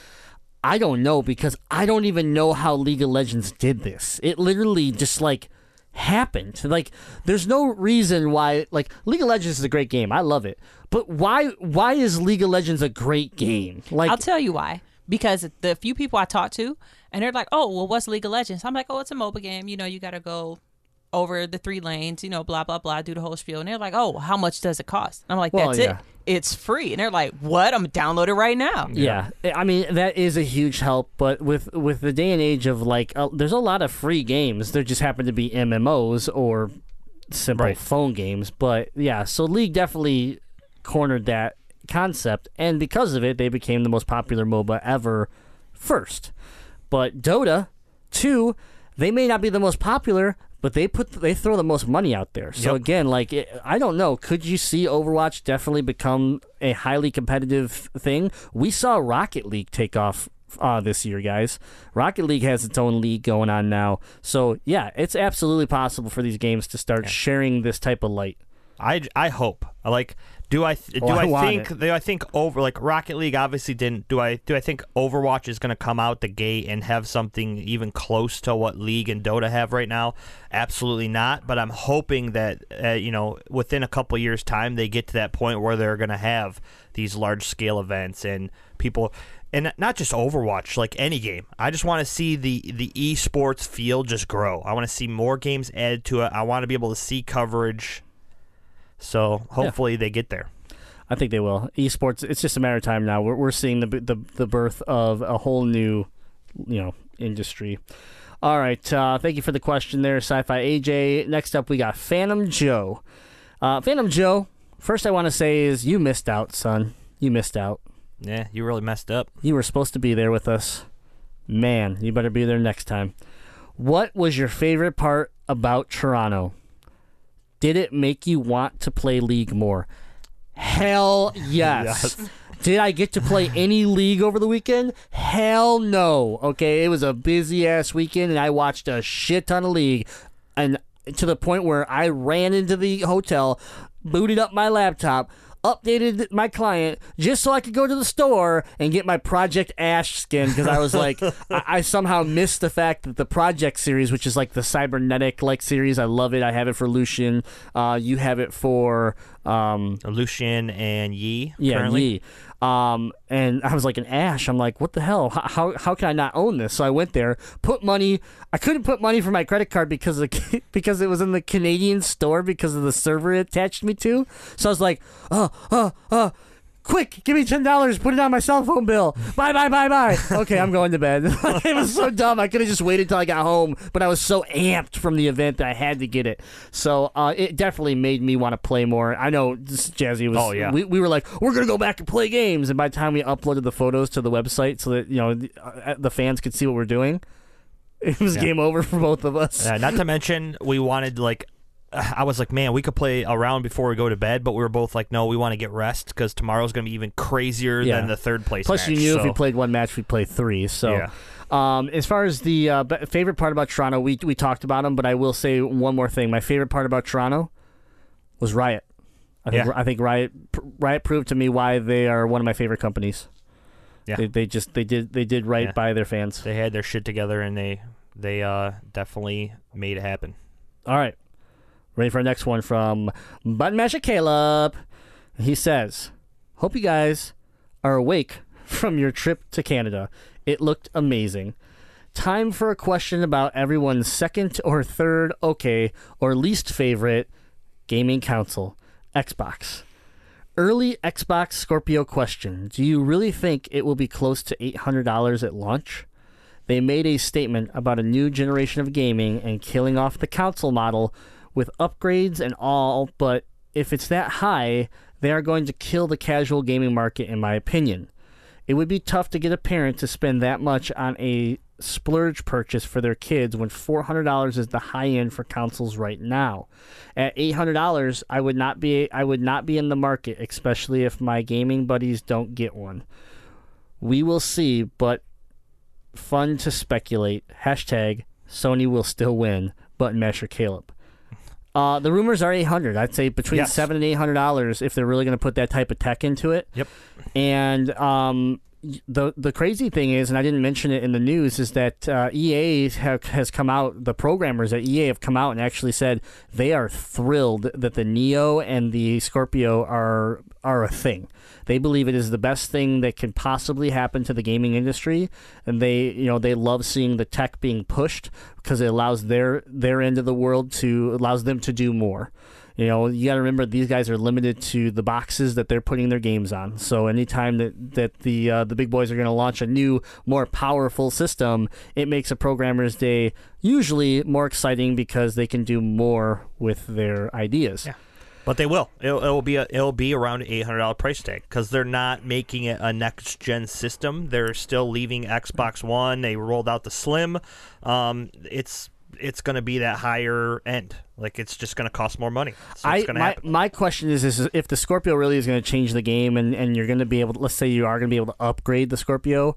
I don't know, because I don't even know how League of Legends did this. It literally just like happened. Like there's no reason why. Like League of Legends is a great game. I love it. But why why is League of Legends a great game? Like, I'll tell you why. Because the few people I talk to, and they're like, oh, well, what's League of Legends? I'm like, oh, it's a MOBA game. You know, you got to go over the three lanes, you know, blah, blah, blah, do the whole spiel. And they're like, oh, how much does it cost? I'm like, well, that's yeah. it. It's free. And they're like, what? I'm downloading right now. Yeah. yeah. I mean, that is a huge help. But with, with the day and age of, like, uh, there's a lot of free games. There just happen to be M M Os or simple right. phone games. But, yeah, so League definitely cornered that concept, and because of it they became the most popular MOBA ever first. But Dota two, they may not be the most popular, but they put they throw the most money out there. So yep. again, like it, I don't know, could you see Overwatch definitely become a highly competitive thing? We saw Rocket League take off uh, this year, guys. Rocket League has its own league going on now. So yeah, it's absolutely possible for these games to start yeah. sharing this type of light. I, I hope. Like, do I th- well, do I, I think it. do I think over like Rocket League obviously didn't do I do I think Overwatch is going to come out the gate and have something even close to what League and Dota have right now? Absolutely not. But I'm hoping that uh, you know within a couple years' time they get to that point where they're going to have these large scale events and people. And not just Overwatch, like any game. I just want to see the, the esports field just grow. I want to see more games added to it. I want to be able to see coverage. So hopefully yeah. they get there. I think they will. Esports, it's just a matter of time now. We're we're seeing the the the birth of a whole new, you know, industry. All right, uh, thank you for the question there, Sci-Fi A J. Next up, we got Phantom Joe. Uh, Phantom Joe, first I want to say is you missed out, son. You missed out. Yeah, you really messed up. You were supposed to be there with us. Man, you better be there next time. What was your favorite part about Toronto? Did it make you want to play League more? Hell yes. yes. Did I get to play any League over the weekend? Hell no. Okay, it was a busy-ass weekend, and I watched a shit ton of League, and to the point where I ran into the hotel, booted up my laptop, updated my client just so I could go to the store and get my Project Ash skin because I was like, I, I somehow missed the fact that the Project series, which is like the cybernetic like series, I love it. I have it for Lucian. Uh, you have it for um, Lucian and Yi. Yeah, currently. Yi. Um, and I was like an Ash. I'm like, what the hell? How, how how can I not own this? So I went there, put money. I couldn't put money for my credit card because of the, because it was in the Canadian store because of the server it attached me to. So I was like, oh, oh, oh, quick, give me ten dollars, put it on my cell phone bill. Bye, bye, bye, bye. Okay, I'm going to bed. It was so dumb. I could have just waited till I got home, but I was so amped from the event that I had to get it. So uh, it definitely made me want to play more. I know Jazzy was, oh, yeah. we, we were like, we're going to go back and play games. And by the time we uploaded the photos to the website so that, you know, the, uh, the fans could see what we're doing, it was yeah. game over for both of us. Yeah, not to mention, we wanted, like, I was like, man, we could play a round before we go to bed, but we were both like, no, we want to get rest because tomorrow's going to be even crazier yeah. than the third place Plus match. Plus, you knew so. if we played one match, we'd play three. So, yeah. um, as far as the uh, favorite part about Toronto, we we talked about them, but I will say one more thing. My favorite part about Toronto was Riot. I think, yeah. I think Riot Riot proved to me why they are one of my favorite companies. Yeah, they, they just they did they did right yeah. by their fans. They had their shit together, and they they uh, definitely made it happen. All right. Ready for our next one from Button Masher Caleb. He says, hope you guys are awake from your trip to Canada. It looked amazing. Time for a question about everyone's second or third okay or least favorite gaming console, Xbox. Early Xbox Scorpio question. Do you really think it will be close to eight hundred dollars at launch? They made a statement about a new generation of gaming and killing off the console model with upgrades and all, but if it's that high, they are going to kill the casual gaming market, in my opinion. It would be tough to get a parent to spend that much on a splurge purchase for their kids when four hundred dollars is the high end for consoles right now. At eight hundred dollars, I would not be I would not be in the market, especially if my gaming buddies don't get one. We will see, but fun to speculate. Hashtag Sony will still win, but Masher Caleb. Uh, the rumors are eight hundred dollars. I'd say between yes. seven hundred dollars and eight hundred dollars if they're really going to put that type of tech into it. Yep. And um, the the crazy thing is, and I didn't mention it in the news, is that uh, E A have, has come out, the programmers at E A have come out and actually said they are thrilled that the Neo and the Scorpio are are a thing. They believe it is the best thing that can possibly happen to the gaming industry, and they, you know, they love seeing the tech being pushed because it allows their their end of the world to allows them to do more. You know, you got to remember these guys are limited to the boxes that they're putting their games on. So anytime that that the uh, the big boys are going to launch a new, more powerful system, it makes a programmer's day usually more exciting because they can do more with their ideas. Yeah. But they will. It'll, it'll be a, it'll be around eight hundred dollars price tag because they're not making it a next gen system. They're still leaving Xbox One. They rolled out the Slim. Um, it's it's going to be that higher end. Like it's just going to cost more money. So it's I, my, my question is, is if the Scorpio really is going to change the game and, and you're going to be able to, let's say you are going to be able to upgrade the Scorpio,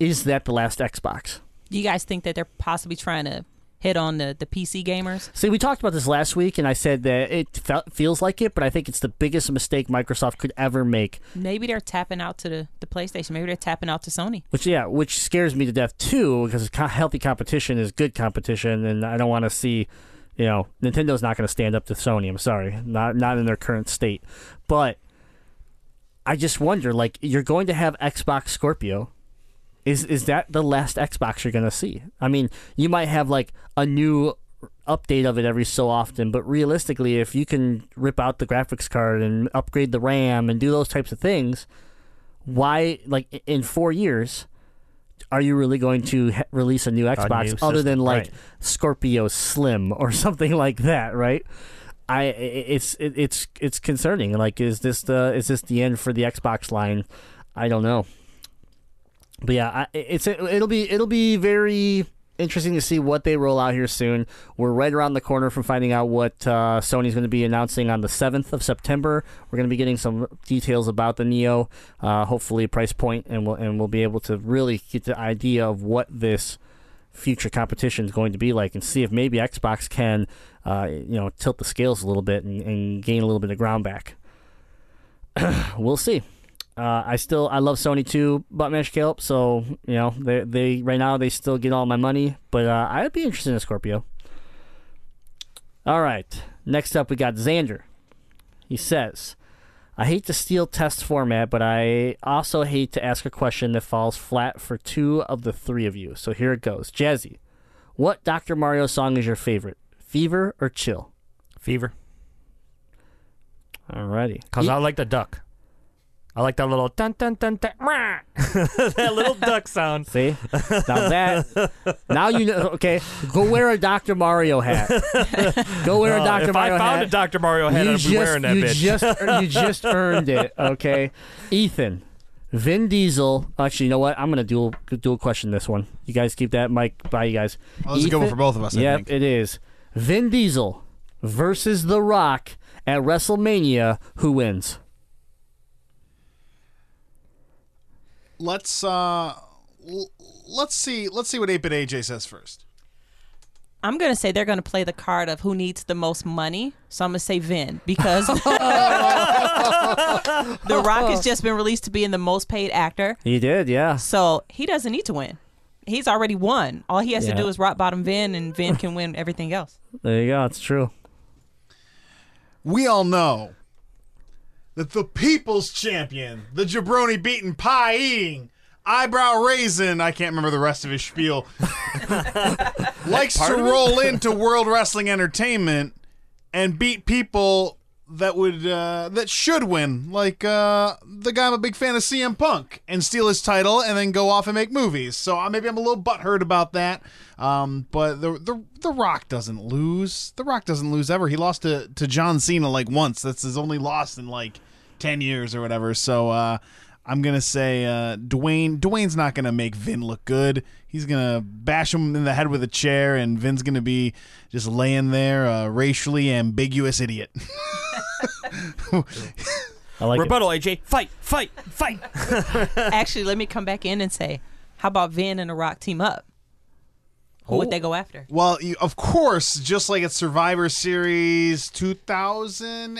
is that the last Xbox? Do you guys think that they're possibly trying to hit on the, the P C gamers? See, we talked about this last week, and I said that it felt, feels like it, but I think it's the biggest mistake Microsoft could ever make. Maybe they're tapping out to the, the PlayStation. Maybe they're tapping out to Sony. Which, yeah, which scares me to death, too, because healthy competition is good competition, and I don't want to see... You know, Nintendo's not going to stand up to Sony. I'm sorry, not not in their current state. But I just wonder, like, you're going to have Xbox Scorpio. Is is that the last Xbox you're going to see? I mean, you might have like a new update of it every so often, but realistically, if you can rip out the graphics card and upgrade the RAM and do those types of things, why, like, in four years? Are you really going to he- release a new Xbox a new system, other than like right. Scorpio Slim or something like that, right? I it's it, it's it's concerning. Like, is this the is this the end for the Xbox line? I don't know. But yeah, I, it's it, it'll be it'll be very interesting to see what they roll out here soon. We're right around the corner from finding out what uh, Sony's going to be announcing on the seventh of September. We're going to be getting some details about the Neo, uh, hopefully price point, and we'll, and we'll be able to really get the idea of what this future competition is going to be like, and see if maybe Xbox can uh, you know, tilt the scales a little bit and, and gain a little bit of ground back. We'll see. Uh, I still I love Sony too, Buttmash Caleb. So you know they they right now they still get all my money, but uh, I'd be interested in a Scorpio. All right, next up we got Xander. He says, "I hate to steal Test format, but I also hate to ask a question that falls flat for two of the three of you. So here it goes, Jazzy. What Doctor Mario song is your favorite? Fever or Chill? Fever. Alrighty, cause e- I like the duck." I like that little dun dun dun dun, that little duck sound. See, now that now you know. Okay, go wear a Doctor Mario hat. Go wear no, a Doctor Mario hat. If I found hat, a Doctor Mario hat, I'd be wearing that you bitch. Just, you just earned it. Okay, Ethan, Vin Diesel. Actually, you know what? I'm gonna dual dual question this one. You guys keep that mic by you guys. Oh, this Ethan, is a good one for both of us. Yeah, it is. Vin Diesel versus The Rock at WrestleMania. Who wins? Let's uh, l- let's see let's see what eight-Bit A J says first. I'm gonna say they're gonna play the card of who needs the most money, so I'm gonna say Vin because The Rock has just been released to being the most paid actor. He did, yeah. So he doesn't need to win. He's already won. All he has yeah. to do is rock bottom Vin, and Vin can win everything else. There you go. It's true. We all know that the people's champion, the jabroni beating, pie eating, eyebrow raising, I can't remember the rest of his spiel, likes to roll into World Wrestling Entertainment and beat people that would uh, that should win, like uh, the guy I'm a big fan of, C M Punk, and steal his title and then go off and make movies. So maybe I'm a little butthurt about that, um, but the, the the Rock doesn't lose. The Rock doesn't lose ever. He lost to, to John Cena like once. That's his only loss in like ten years or whatever. So uh, I'm going to say uh, Dwayne. Dwayne's not going to make Vin look good. He's going to bash him in the head with a chair, and Vin's going to be just laying there, a racially ambiguous idiot. I like Rebuttal, it. A J. Fight, fight, fight. Actually, let me come back in and say, how about Vin and The Rock team up? Who oh. would they go after? Well, you, of course, just like at Survivor Series two thousand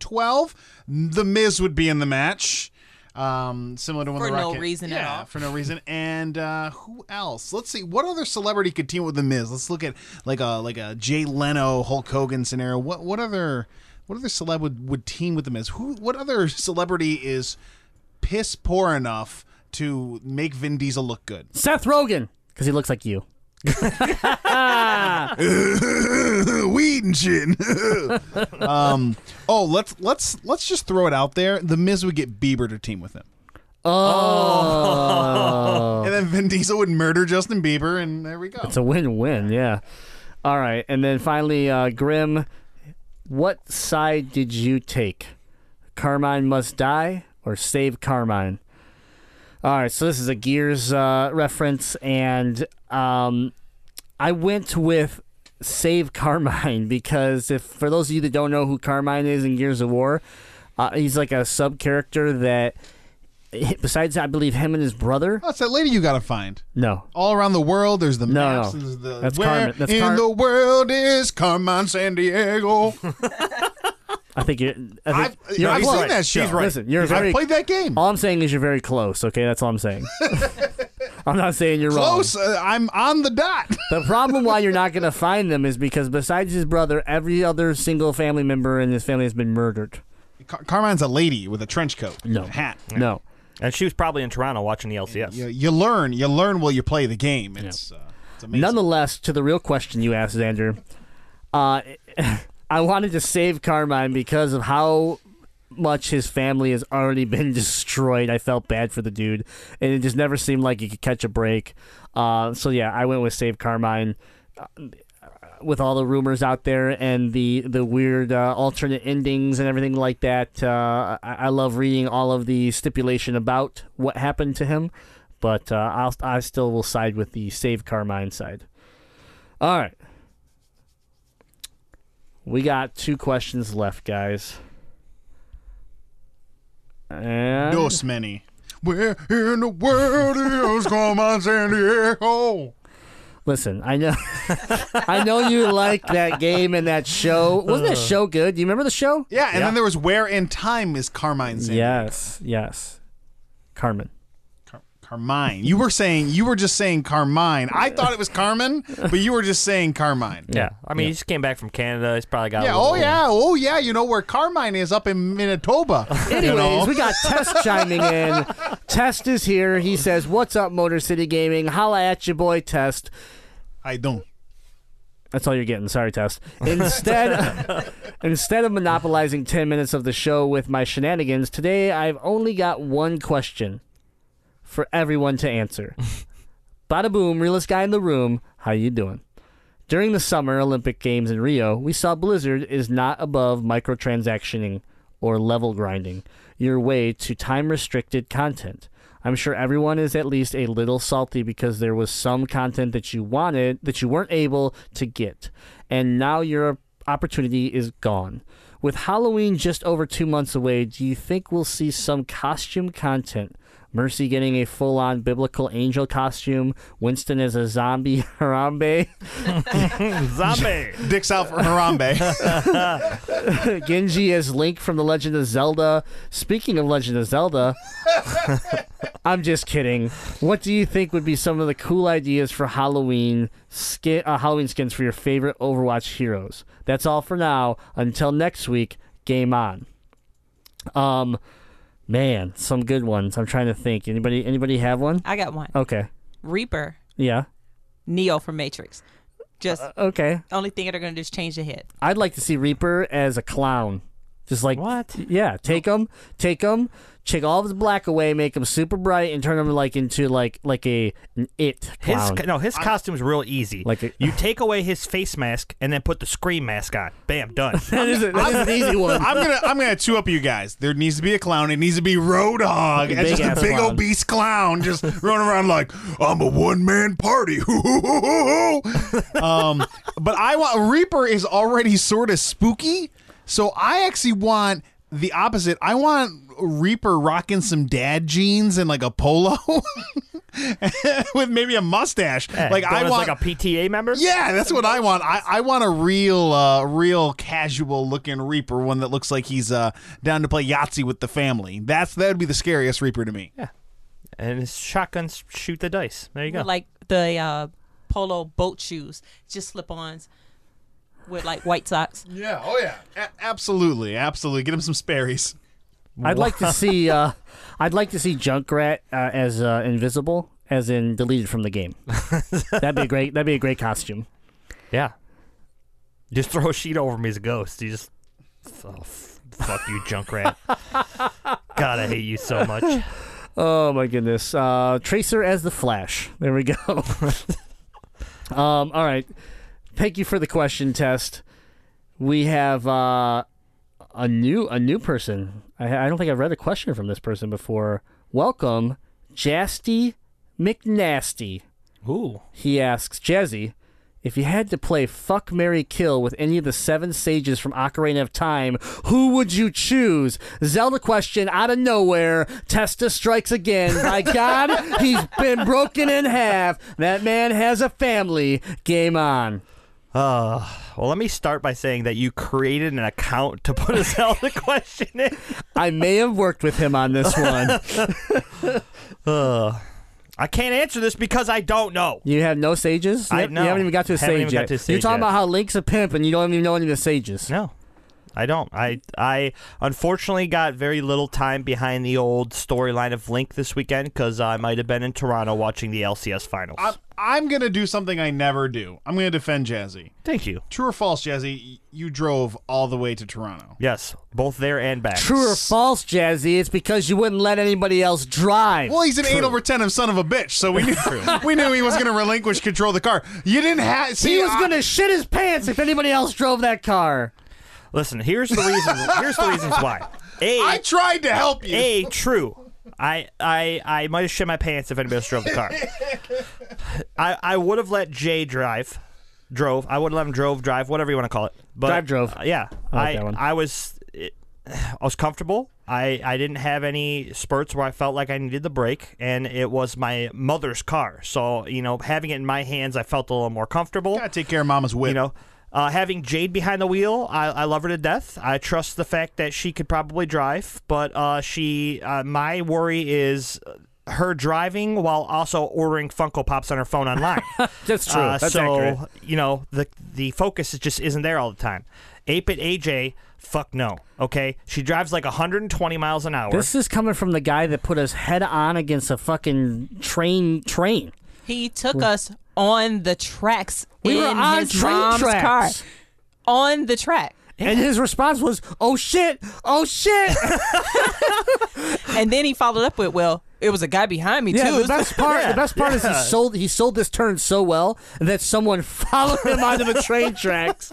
twelve, The Miz would be in the match. Um, similar to when for the Rock no hit. reason yeah, at all. For no reason. And uh, who else? Let's see. What other celebrity could team with The Miz? Let's look at like a like a Jay Leno, Hulk Hogan scenario. What what other what other celeb would, would team with The Miz? Who? What other celebrity is piss poor enough to make Vin Diesel look good? Seth Rogen, because he looks like you. Weed and shit. um, oh, let's let's let's just throw it out there. The Miz would get Bieber to team with him. Oh, and then Vin Diesel would murder Justin Bieber, and there we go. It's a win-win, yeah. All right, and then finally, uh, Grim, what side did you take? Carmine must die or save Carmine? All right, so this is a Gears uh, reference, and um, I went with Save Carmine because if for those of you that don't know who Carmine is in Gears of War, uh, he's like a sub-character that besides, I believe, him and his brother. That's that lady you gotta find. No. All around the world, there's the no, maps. No. There's the, that's where Carmen. That's in Car the world is Carmen San Diego. I think you're. I think, I've, you're I've seen right. that show. She's right. Listen, you're very, I've played that game. All I'm saying is you're very close, okay? That's all I'm saying. I'm not saying you're close, wrong. Close. Uh, I'm on the dot. The problem why you're not going to find them is because besides his brother, every other single family member in his family has been murdered. Car Carmine's a lady with a trench coat no. and a hat. Yeah. No. And she was probably in Toronto watching the L C S. You, you learn. You learn while you play the game. It's, yeah. uh, it's amazing. Nonetheless, to the real question you asked, Xander, uh, I wanted to save Carmine because of how much his family has already been destroyed. I felt bad for the dude, and it just never seemed like he could catch a break. Uh, so yeah, I went with Save Carmine. Uh, with all the rumors out there and the the weird uh, alternate endings and everything like that, uh, I, I love reading all of the stipulation about what happened to him. But uh, I'll, I still will side with the Save Carmine side. All right, we got two questions left, guys. And Dos many. Where in the world is Carmen San Diego? Listen, I know, I know you like that game and that show. Wasn't that show good? Do you remember the show? Yeah, and yeah. then there was Where in Time is Carmen San Diego? Yes, yes, Carmen. Car Carmine. You were saying you were just saying Carmine. I thought it was Carmen, but you were just saying Carmine. Yeah, I mean, yeah. he just came back from Canada. He's probably got. Yeah. A oh yeah. Old. Oh yeah. You know where Carmine is up in Manitoba. Anyways, you know? We got Test chiming in. Test is here. He says, "What's up, Motor City Gaming? Holla at your boy, Test." I don't. That's all you're getting. Sorry, Test. Instead, of, instead of monopolizing ten minutes of the show with my shenanigans, today I've only got one question for everyone to answer. Bada boom, realest guy in the room. How you doing? During the Summer Olympic Games in Rio, we saw Blizzard is not above microtransactioning or level grinding your way to time-restricted content. I'm sure everyone is at least a little salty because there was some content that you wanted that you weren't able to get, and now your opportunity is gone. With Halloween just over two months away, do you think we'll see some costume content? Mercy getting a full-on biblical angel costume, Winston as a zombie Harambe. Zombie! Dicks out for Harambe. Genji as Link from The Legend of Zelda. Speaking of Legend of Zelda, I'm just kidding. What do you think would be some of the cool ideas for Halloween, skin, uh, Halloween skins for your favorite Overwatch heroes? That's all for now. Until next week, game on. Um... Man, some good ones. I'm trying to think. Anybody anybody have one? I got one. Okay. Reaper. Yeah. Neo from Matrix. Just uh, okay. Only thing they're going to do is change the head. I'd like to see Reaper as a clown. Just like what? Yeah, take him, take him, take all of his black away, make him super bright, and turn him like into like like a an it clown. His, no, his costume's real easy. Like a, you take away his face mask and then put the scream mask on. Bam, done. that is, a, that is an easy one. I'm gonna I'm gonna chew up you guys. There needs to be a clown. It needs to be Roadhog. It's just a big clown. Obese clown just running around like I'm a one man party. um, but I want Reaper is already sort of spooky. So I actually want the opposite. I want Reaper rocking some dad jeans and like a polo with maybe a mustache. Hey, like I want like a P T A member. Yeah, that's what I want. I, I want a real, uh, real casual looking Reaper, one that looks like he's uh, down to play Yahtzee with the family. That's that would be the scariest Reaper to me. Yeah, and his shotguns shoot the dice. There you go. With like the uh, polo boat shoes, just slip-ons. With like white socks. Yeah, oh yeah. A absolutely, absolutely. Get him some Sperry's. I'd like to see uh I'd like to see Junkrat uh, as uh, invisible, as in deleted from the game. That'd be great. That'd be a great costume. Yeah. Just throw a sheet over me as a ghost. You just oh, fuck you, Junkrat. God, I hate you so much. Oh my goodness. Uh Tracer as the Flash. There we go. um all right. Thank you for the question, Test. We have uh, a new a new person. I, I don't think I've read a question from this person before. Welcome, Jasty McNasty. Ooh. He asks, Jazzy, If you had to play Fuck, Marry, Kill with any of the seven sages from Ocarina of Time, who would you choose? Zelda question out of nowhere. Testa strikes again. By God, he's been broken in half. That man has a family. Game on. Uh, well, let me start by saying that you created an account to put a Zelda question in. I may have worked with him on this one. uh, I can't answer this because I don't know. You have no sages? I know. You haven't even got to a sage yet. To a sage You're talking yet. about how Link's a pimp and you don't even know any of the sages. No, I don't. I, I unfortunately got very little time behind the old storyline of Link this weekend because I might have been in Toronto watching the L C S finals. I I'm going to do something I never do. I'm going to defend Jazzy. Thank you. True or false, Jazzy, you drove all the way to Toronto. Yes, both there and back. True or false, Jazzy, it's because you wouldn't let anybody else drive. Well, he's an True. eight over ten son of a bitch, so we knew we knew he was going to relinquish control of the car. You didn't have... See, he was I... going to shit his pants if anybody else drove that car. Listen, here's the reasons, here's the reasons why. A, I tried to help you. A, true. I, I I might have shit my pants if anybody else drove the car. I, I would have let Jay drive, drove. I would have let him drove, drive, whatever you want to call it. But, drive, drove. Uh, yeah. I like I, that one. I was it, I was comfortable. I, I didn't have any spurts where I felt like I needed the brake, and it was my mother's car. So, you know, having it in my hands, I felt a little more comfortable. Gotta take care of Mama's whip. You know. Uh, having Jade behind the wheel, I, I love her to death. I trust the fact that she could probably drive, but uh, she. Uh, my worry is her driving while also ordering Funko Pops on her phone online. That's true. Uh, That's so, accurate. you know, the the focus just isn't there all the time. eight-Bit A J, fuck no, okay? She drives like one hundred twenty miles an hour. This is coming from the guy that put us head-on against a fucking train train. He took We're us on the tracks. We in were on his train mom's tracks. Car. On the track. And his response was, oh shit, oh shit. And then he followed up with, well, it was a guy behind me yeah, too. The best part, yeah, the best part yeah. is he sold he sold this turn so well that someone followed him onto the train tracks.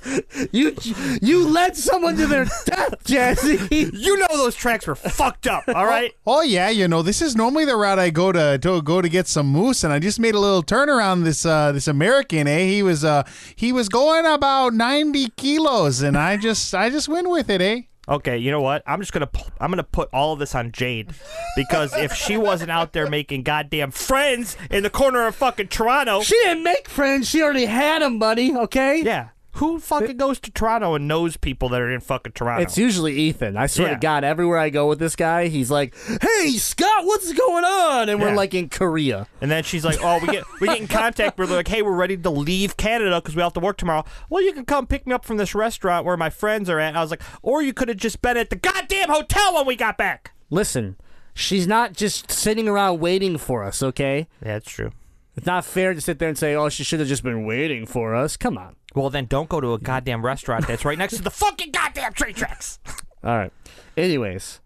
You you led someone to their death, Jazzy. You know those tracks were fucked up, all right? Oh, oh yeah, you know, this is normally the route I go to, to go to get some moose, and I just made a little turnaround this uh, this American, eh? He was uh he was going about ninety kilos and I just I just went with it, eh? Okay, you know what? I'm just gonna I'm gonna put all of this on Jade, because if she wasn't out there making goddamn friends in the corner of fucking Toronto, she didn't make friends. She already had them, buddy. Okay. Yeah. Who fucking goes to Toronto and knows people that are in fucking Toronto? It's usually Ethan. I swear yeah. to God, everywhere I go with this guy, he's like, "Hey, Scott, what's going on?" And yeah. we're like in Korea. And then she's like, "Oh, we get we get in contact. We're like, hey, we're ready to leave Canada because we have to work tomorrow. Well, you can come pick me up from this restaurant where my friends are at." And I was like, "Or you could have just been at the goddamn hotel when we got back." Listen, she's not just sitting around waiting for us. Okay, yeah, that's true. It's not fair to sit there and say, oh, she should have just been waiting for us. Come on. Well, then don't go to a goddamn restaurant that's right next to the fucking goddamn train tracks. All right. Anyways.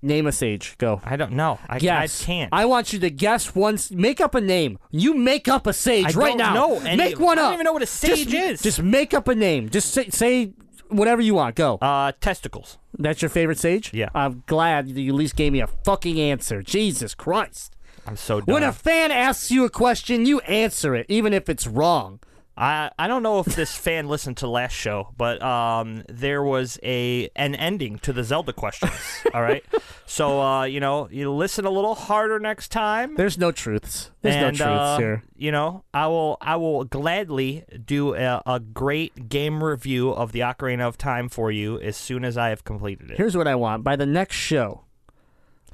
Name a sage. Go. I don't know. I, I can't. I want you to guess one. Make up a name. You make up a sage I right don't now. Know any, make one up. I don't even know what a sage just, is. Just make up a name. Just say, say whatever you want. Go. Uh, testicles. That's your favorite sage? Yeah. I'm glad that you at least gave me a fucking answer. Jesus Christ. I'm so dumb. When a fan asks you a question, you answer it, even if it's wrong. I, I don't know if this fan listened to last show, but um, there was a an ending to the Zelda questions, all right? So, uh, you know, you listen a little harder next time. There's no truths. There's and, no truths uh, here. You know, I will I will gladly do a, a great game review of the Ocarina of Time for you as soon as I have completed it. Here's what I want. By the next show,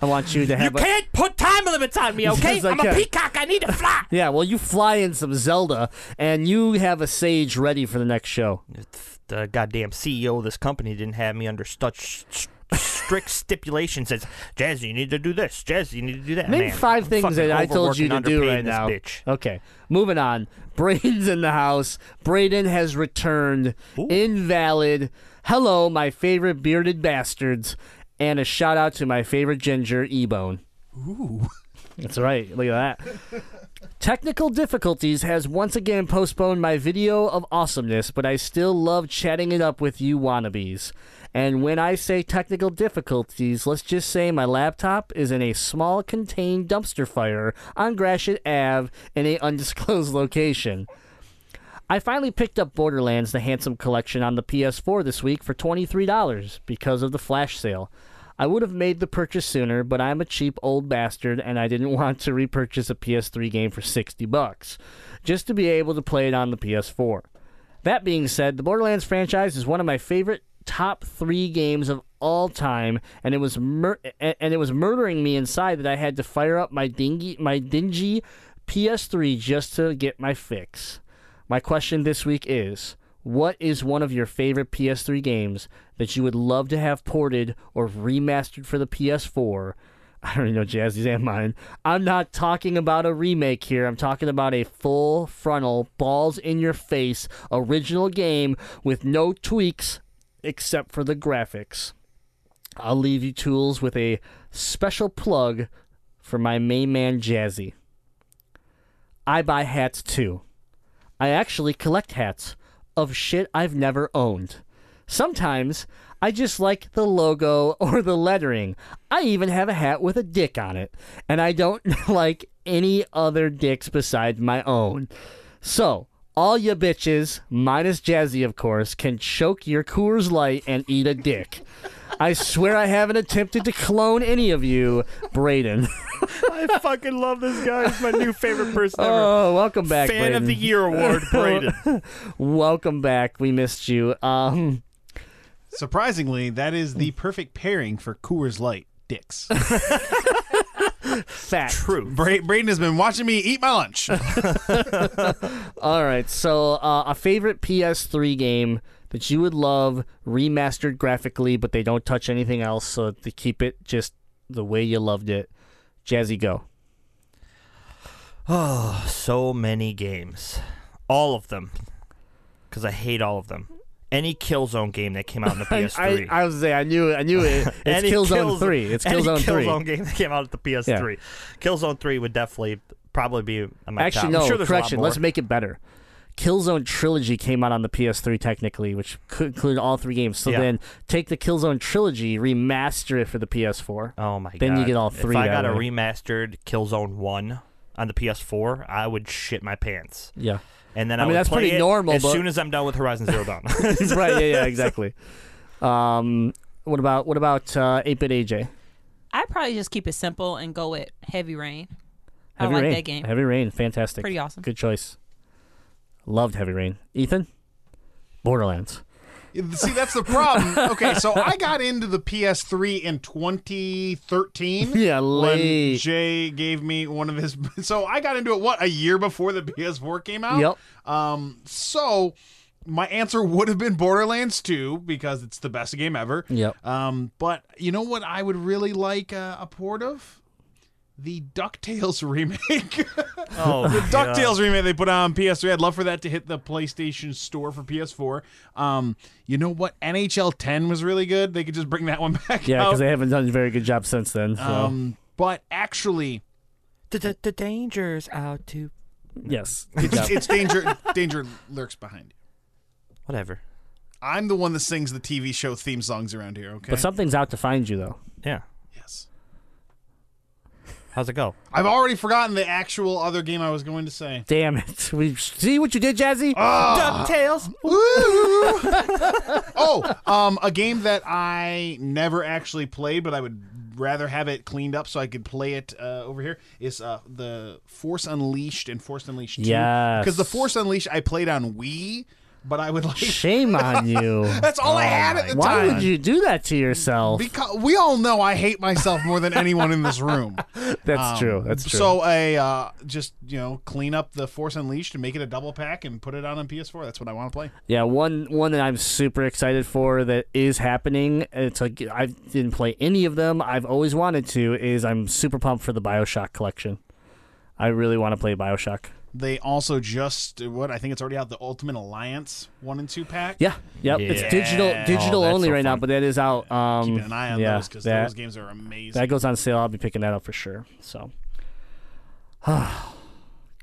I want you to have. You a... can't put time limits on me, okay? Yes, I'm can. a peacock. I need to fly. Yeah, well, you fly in some Zelda, and you have a sage ready for the next show. The goddamn C E O of this company didn't have me under such strict stipulations as, Jazzy, you need to do this. Jazzy, you need to do that. Maybe Man, five I'm things that I told you to do right now. Bitch. Okay, moving on. Brayden's in the house. Brayden has returned. Ooh. Invalid. Hello, my favorite bearded bastards. And a shout out to my favorite ginger, E-Bone. Ooh. That's right. Look at that. Technical difficulties has once again postponed my video of awesomeness, but I still love chatting it up with you wannabes. And when I say technical difficulties, let's just say my laptop is in a small contained dumpster fire on Gratiot Avenue in an undisclosed location. I finally picked up Borderlands The Handsome Collection on the P S four this week for twenty-three dollars because of the flash sale. I would have made the purchase sooner, but I'm a cheap old bastard and I didn't want to repurchase a P S three game for sixty bucks, just to be able to play it on the P S four. That being said, the Borderlands franchise is one of my favorite top three games of all time, and it was mur- and it was murdering me inside that I had to fire up my dingy, my dingy P S three just to get my fix. My question this week is, what is one of your favorite P S three games that you would love to have ported or remastered for the P S four? I already know Jazzy's and mine. I'm not talking about a remake here. I'm talking about a full frontal, balls in your face, original game with no tweaks except for the graphics. I'll leave you tools with a special plug for my main man Jazzy. I buy hats too. I actually collect hats of shit I've never owned. Sometimes I just like the logo or the lettering. I even have a hat with a dick on it, and I don't like any other dicks besides my own. So, all you bitches, minus Jazzy of course, can choke your Coors Light and eat a dick. I swear I haven't attempted to clone any of you, Brayden. I fucking love this guy. He's my new favorite person ever. Oh, welcome back, Fan Brayden. Of the Year Award, Brayden. Welcome back. We missed you. Um, Surprisingly, that is the perfect pairing for Coors Light dicks. Fact. True. Bray- Brayden has been watching me eat my lunch. All right. So uh, a favorite P S three game that you would love remastered graphically, but they don't touch anything else, so to keep it just the way you loved it. Jazzy, go. Oh, so many games. All of them. Because I hate all of them. Any Killzone game that came out on the P S three. I, I was saying, I knew, I knew it. It's Killzone three. It's Killzone three. Any Killzone game that came out at the P S three. Yeah. Killzone three would definitely probably be on my Actually, top. no, I'm sure correction. Let's make it better. Killzone Trilogy came out on the P S three technically, which could include all three games. So yeah. Then take the Killzone Trilogy, remaster it for the P S four. Oh my then god. Then you get all three. If I got way. a remastered Killzone one on the P S four, I would shit my pants. Yeah. And then I, I mean, would that's play pretty it normal, as but... soon as I'm done with Horizon Zero Dawn. Right, yeah, yeah, exactly. Um, what about what about uh, eight bit A J? I'd probably just keep it simple and go with Heavy Rain. I Heavy like Rain. that game. Heavy Rain, fantastic. Pretty awesome. Good choice. Loved Heavy Rain. Ethan? Borderlands. See, that's the problem. Okay, so I got into the P S three in twenty thirteen. Yeah, late. When Jay gave me one of his... So I got into it, what, a year before the P S four came out? Yep. Um, so my answer would have been Borderlands two, because it's the best game ever. Yep. Um, but you know what I would really like uh, a port of? The DuckTales remake. Oh, the DuckTales yeah. remake they put on P S three. I'd love for that to hit the PlayStation Store for P S four. Um, you know what? N H L ten was really good. They could just bring that one back. Yeah, because they haven't done a very good job since then. So. Um, but actually, the, the, the danger's out to. Yes, it's, it's danger. Danger lurks behind you. Whatever. I'm the one that sings the T V show theme songs around here. Okay, but something's out to find you, though. Yeah. Yes. How's it go? I've already forgotten the actual other game I was going to say. Damn it. We see what you did, Jazzy? Uh, DuckTales. Woo! oh, um, a game that I never actually played, but I would rather have it cleaned up so I could play it uh, over here, is uh, the Force Unleashed and Force Unleashed two. Yes. Because the Force Unleashed I played on Wii, but I would like... Shame on you. That's all oh I had at the why time. Why would you do that to yourself? Because we all know I hate myself more than anyone in this room. That's um, true. That's true. So I uh, just, you know, clean up the Force Unleashed and make it a double pack and put it on on P S four. That's what I want to play. Yeah, one one that I'm super excited for that is happening. It's like I didn't play any of them. I've always wanted to is I'm super pumped for the BioShock collection. I really want to play BioShock. They also just what I think it's already out the Ultimate Alliance one and two pack. Yeah, yep. Yeah. It's digital, digital oh, only so right fun. now, but that is out. Um, Keeping an eye on yeah, those because those games are amazing. That goes on sale. I'll be picking that up for sure. So,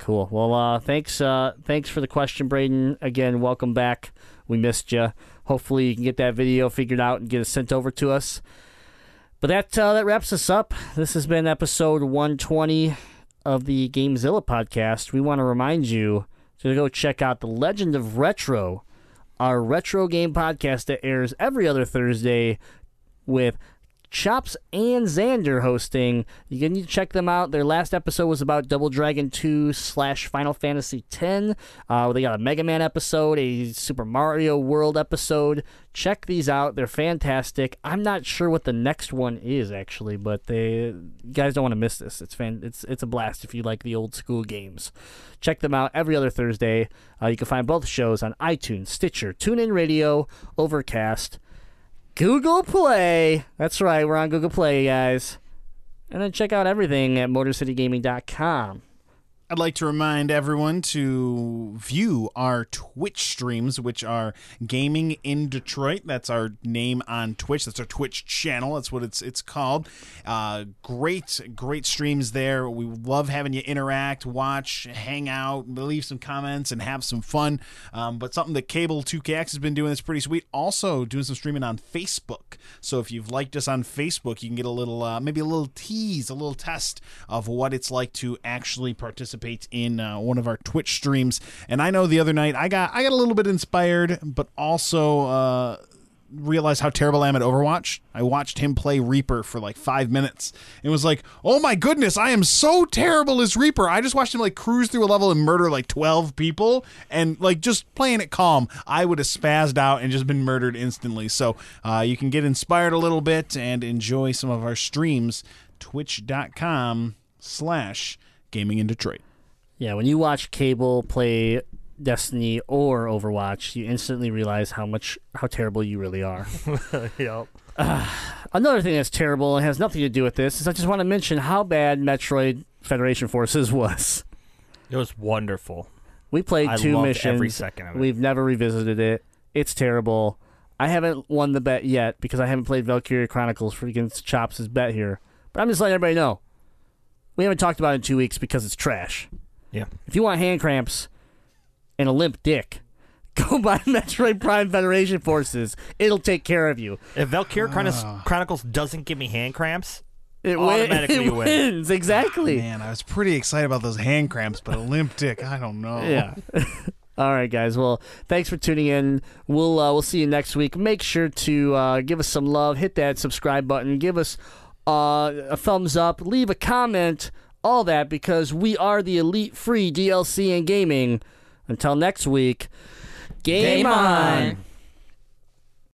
Cool. Well, uh, thanks uh, thanks for the question, Braden. Again, welcome back. We missed you. Hopefully you can get that video figured out and get it sent over to us. But that uh, that wraps us up. This has been episode one twenty of the GameZilla podcast. We want to remind you to go check out The Legend of Retro, our retro game podcast that airs every other Thursday with Chops and Xander hosting. You can need to check them out. Their last episode was about Double Dragon two slash Final Fantasy ten. Uh, they got a Mega Man episode, a Super Mario World episode. Check these out. They're fantastic. I'm not sure what the next one is actually, but they you guys don't want to miss this. It's fan. It's it's a blast if you like the old school games. Check them out every other Thursday. Uh, you can find both shows on iTunes, Stitcher, TuneIn Radio, Overcast, Google Play. That's right, we're on Google Play, guys. And then check out everything at Motor City Gaming dot com. I'd like to remind everyone to view our Twitch streams, which are Gaming in Detroit. That's our name on Twitch. That's our Twitch channel. That's what it's it's called. Uh, great, great streams there. We love having you interact, watch, hang out, leave some comments, and have some fun. Um, but something that Cable two K X has been doing that's pretty sweet. Also doing some streaming on Facebook. So if you've liked us on Facebook, you can get a little, uh, maybe a little tease, a little test of what it's like to actually participate in uh, one of our Twitch streams. And I know the other night I got I got a little bit inspired, but also uh, realized how terrible I am at Overwatch. I watched him play Reaper for like five minutes. It was like, oh my goodness, I am so terrible as Reaper. I just watched him like cruise through a level and murder like twelve people, and like just playing it calm, I would have spazzed out and just been murdered instantly. So uh, you can get inspired a little bit and enjoy some of our streams. Twitch.com slash Gaming in Detroit. Yeah, when you watch Cable play Destiny or Overwatch, you instantly realize how much how terrible you really are. Yep. Uh, another thing that's terrible and has nothing to do with this is I just want to mention how bad Metroid Federation Forces was. It was wonderful. We played I two missions. Every second of it. We've never revisited it. It's terrible. I haven't won the bet yet because I haven't played Valkyria Chronicles for against Chops' bet here. But I'm just letting everybody know. We haven't talked about it in two weeks because it's trash. Yeah. If you want hand cramps and a limp dick, go buy Metroid Prime Federation Forces. It'll take care of you. If Valkyria uh. Chronicles doesn't give me hand cramps, it automatically win. It wins. Win. Exactly. Oh, man, I was pretty excited about those hand cramps, but a limp dick, I don't know. Yeah. All right, guys. Well, thanks for tuning in. We'll uh, we'll see you next week. Make sure to uh, give us some love. Hit that subscribe button. Give us Uh, a thumbs up, leave a comment, all that, because we are the elite free D L C in gaming. Until next week, game, game on!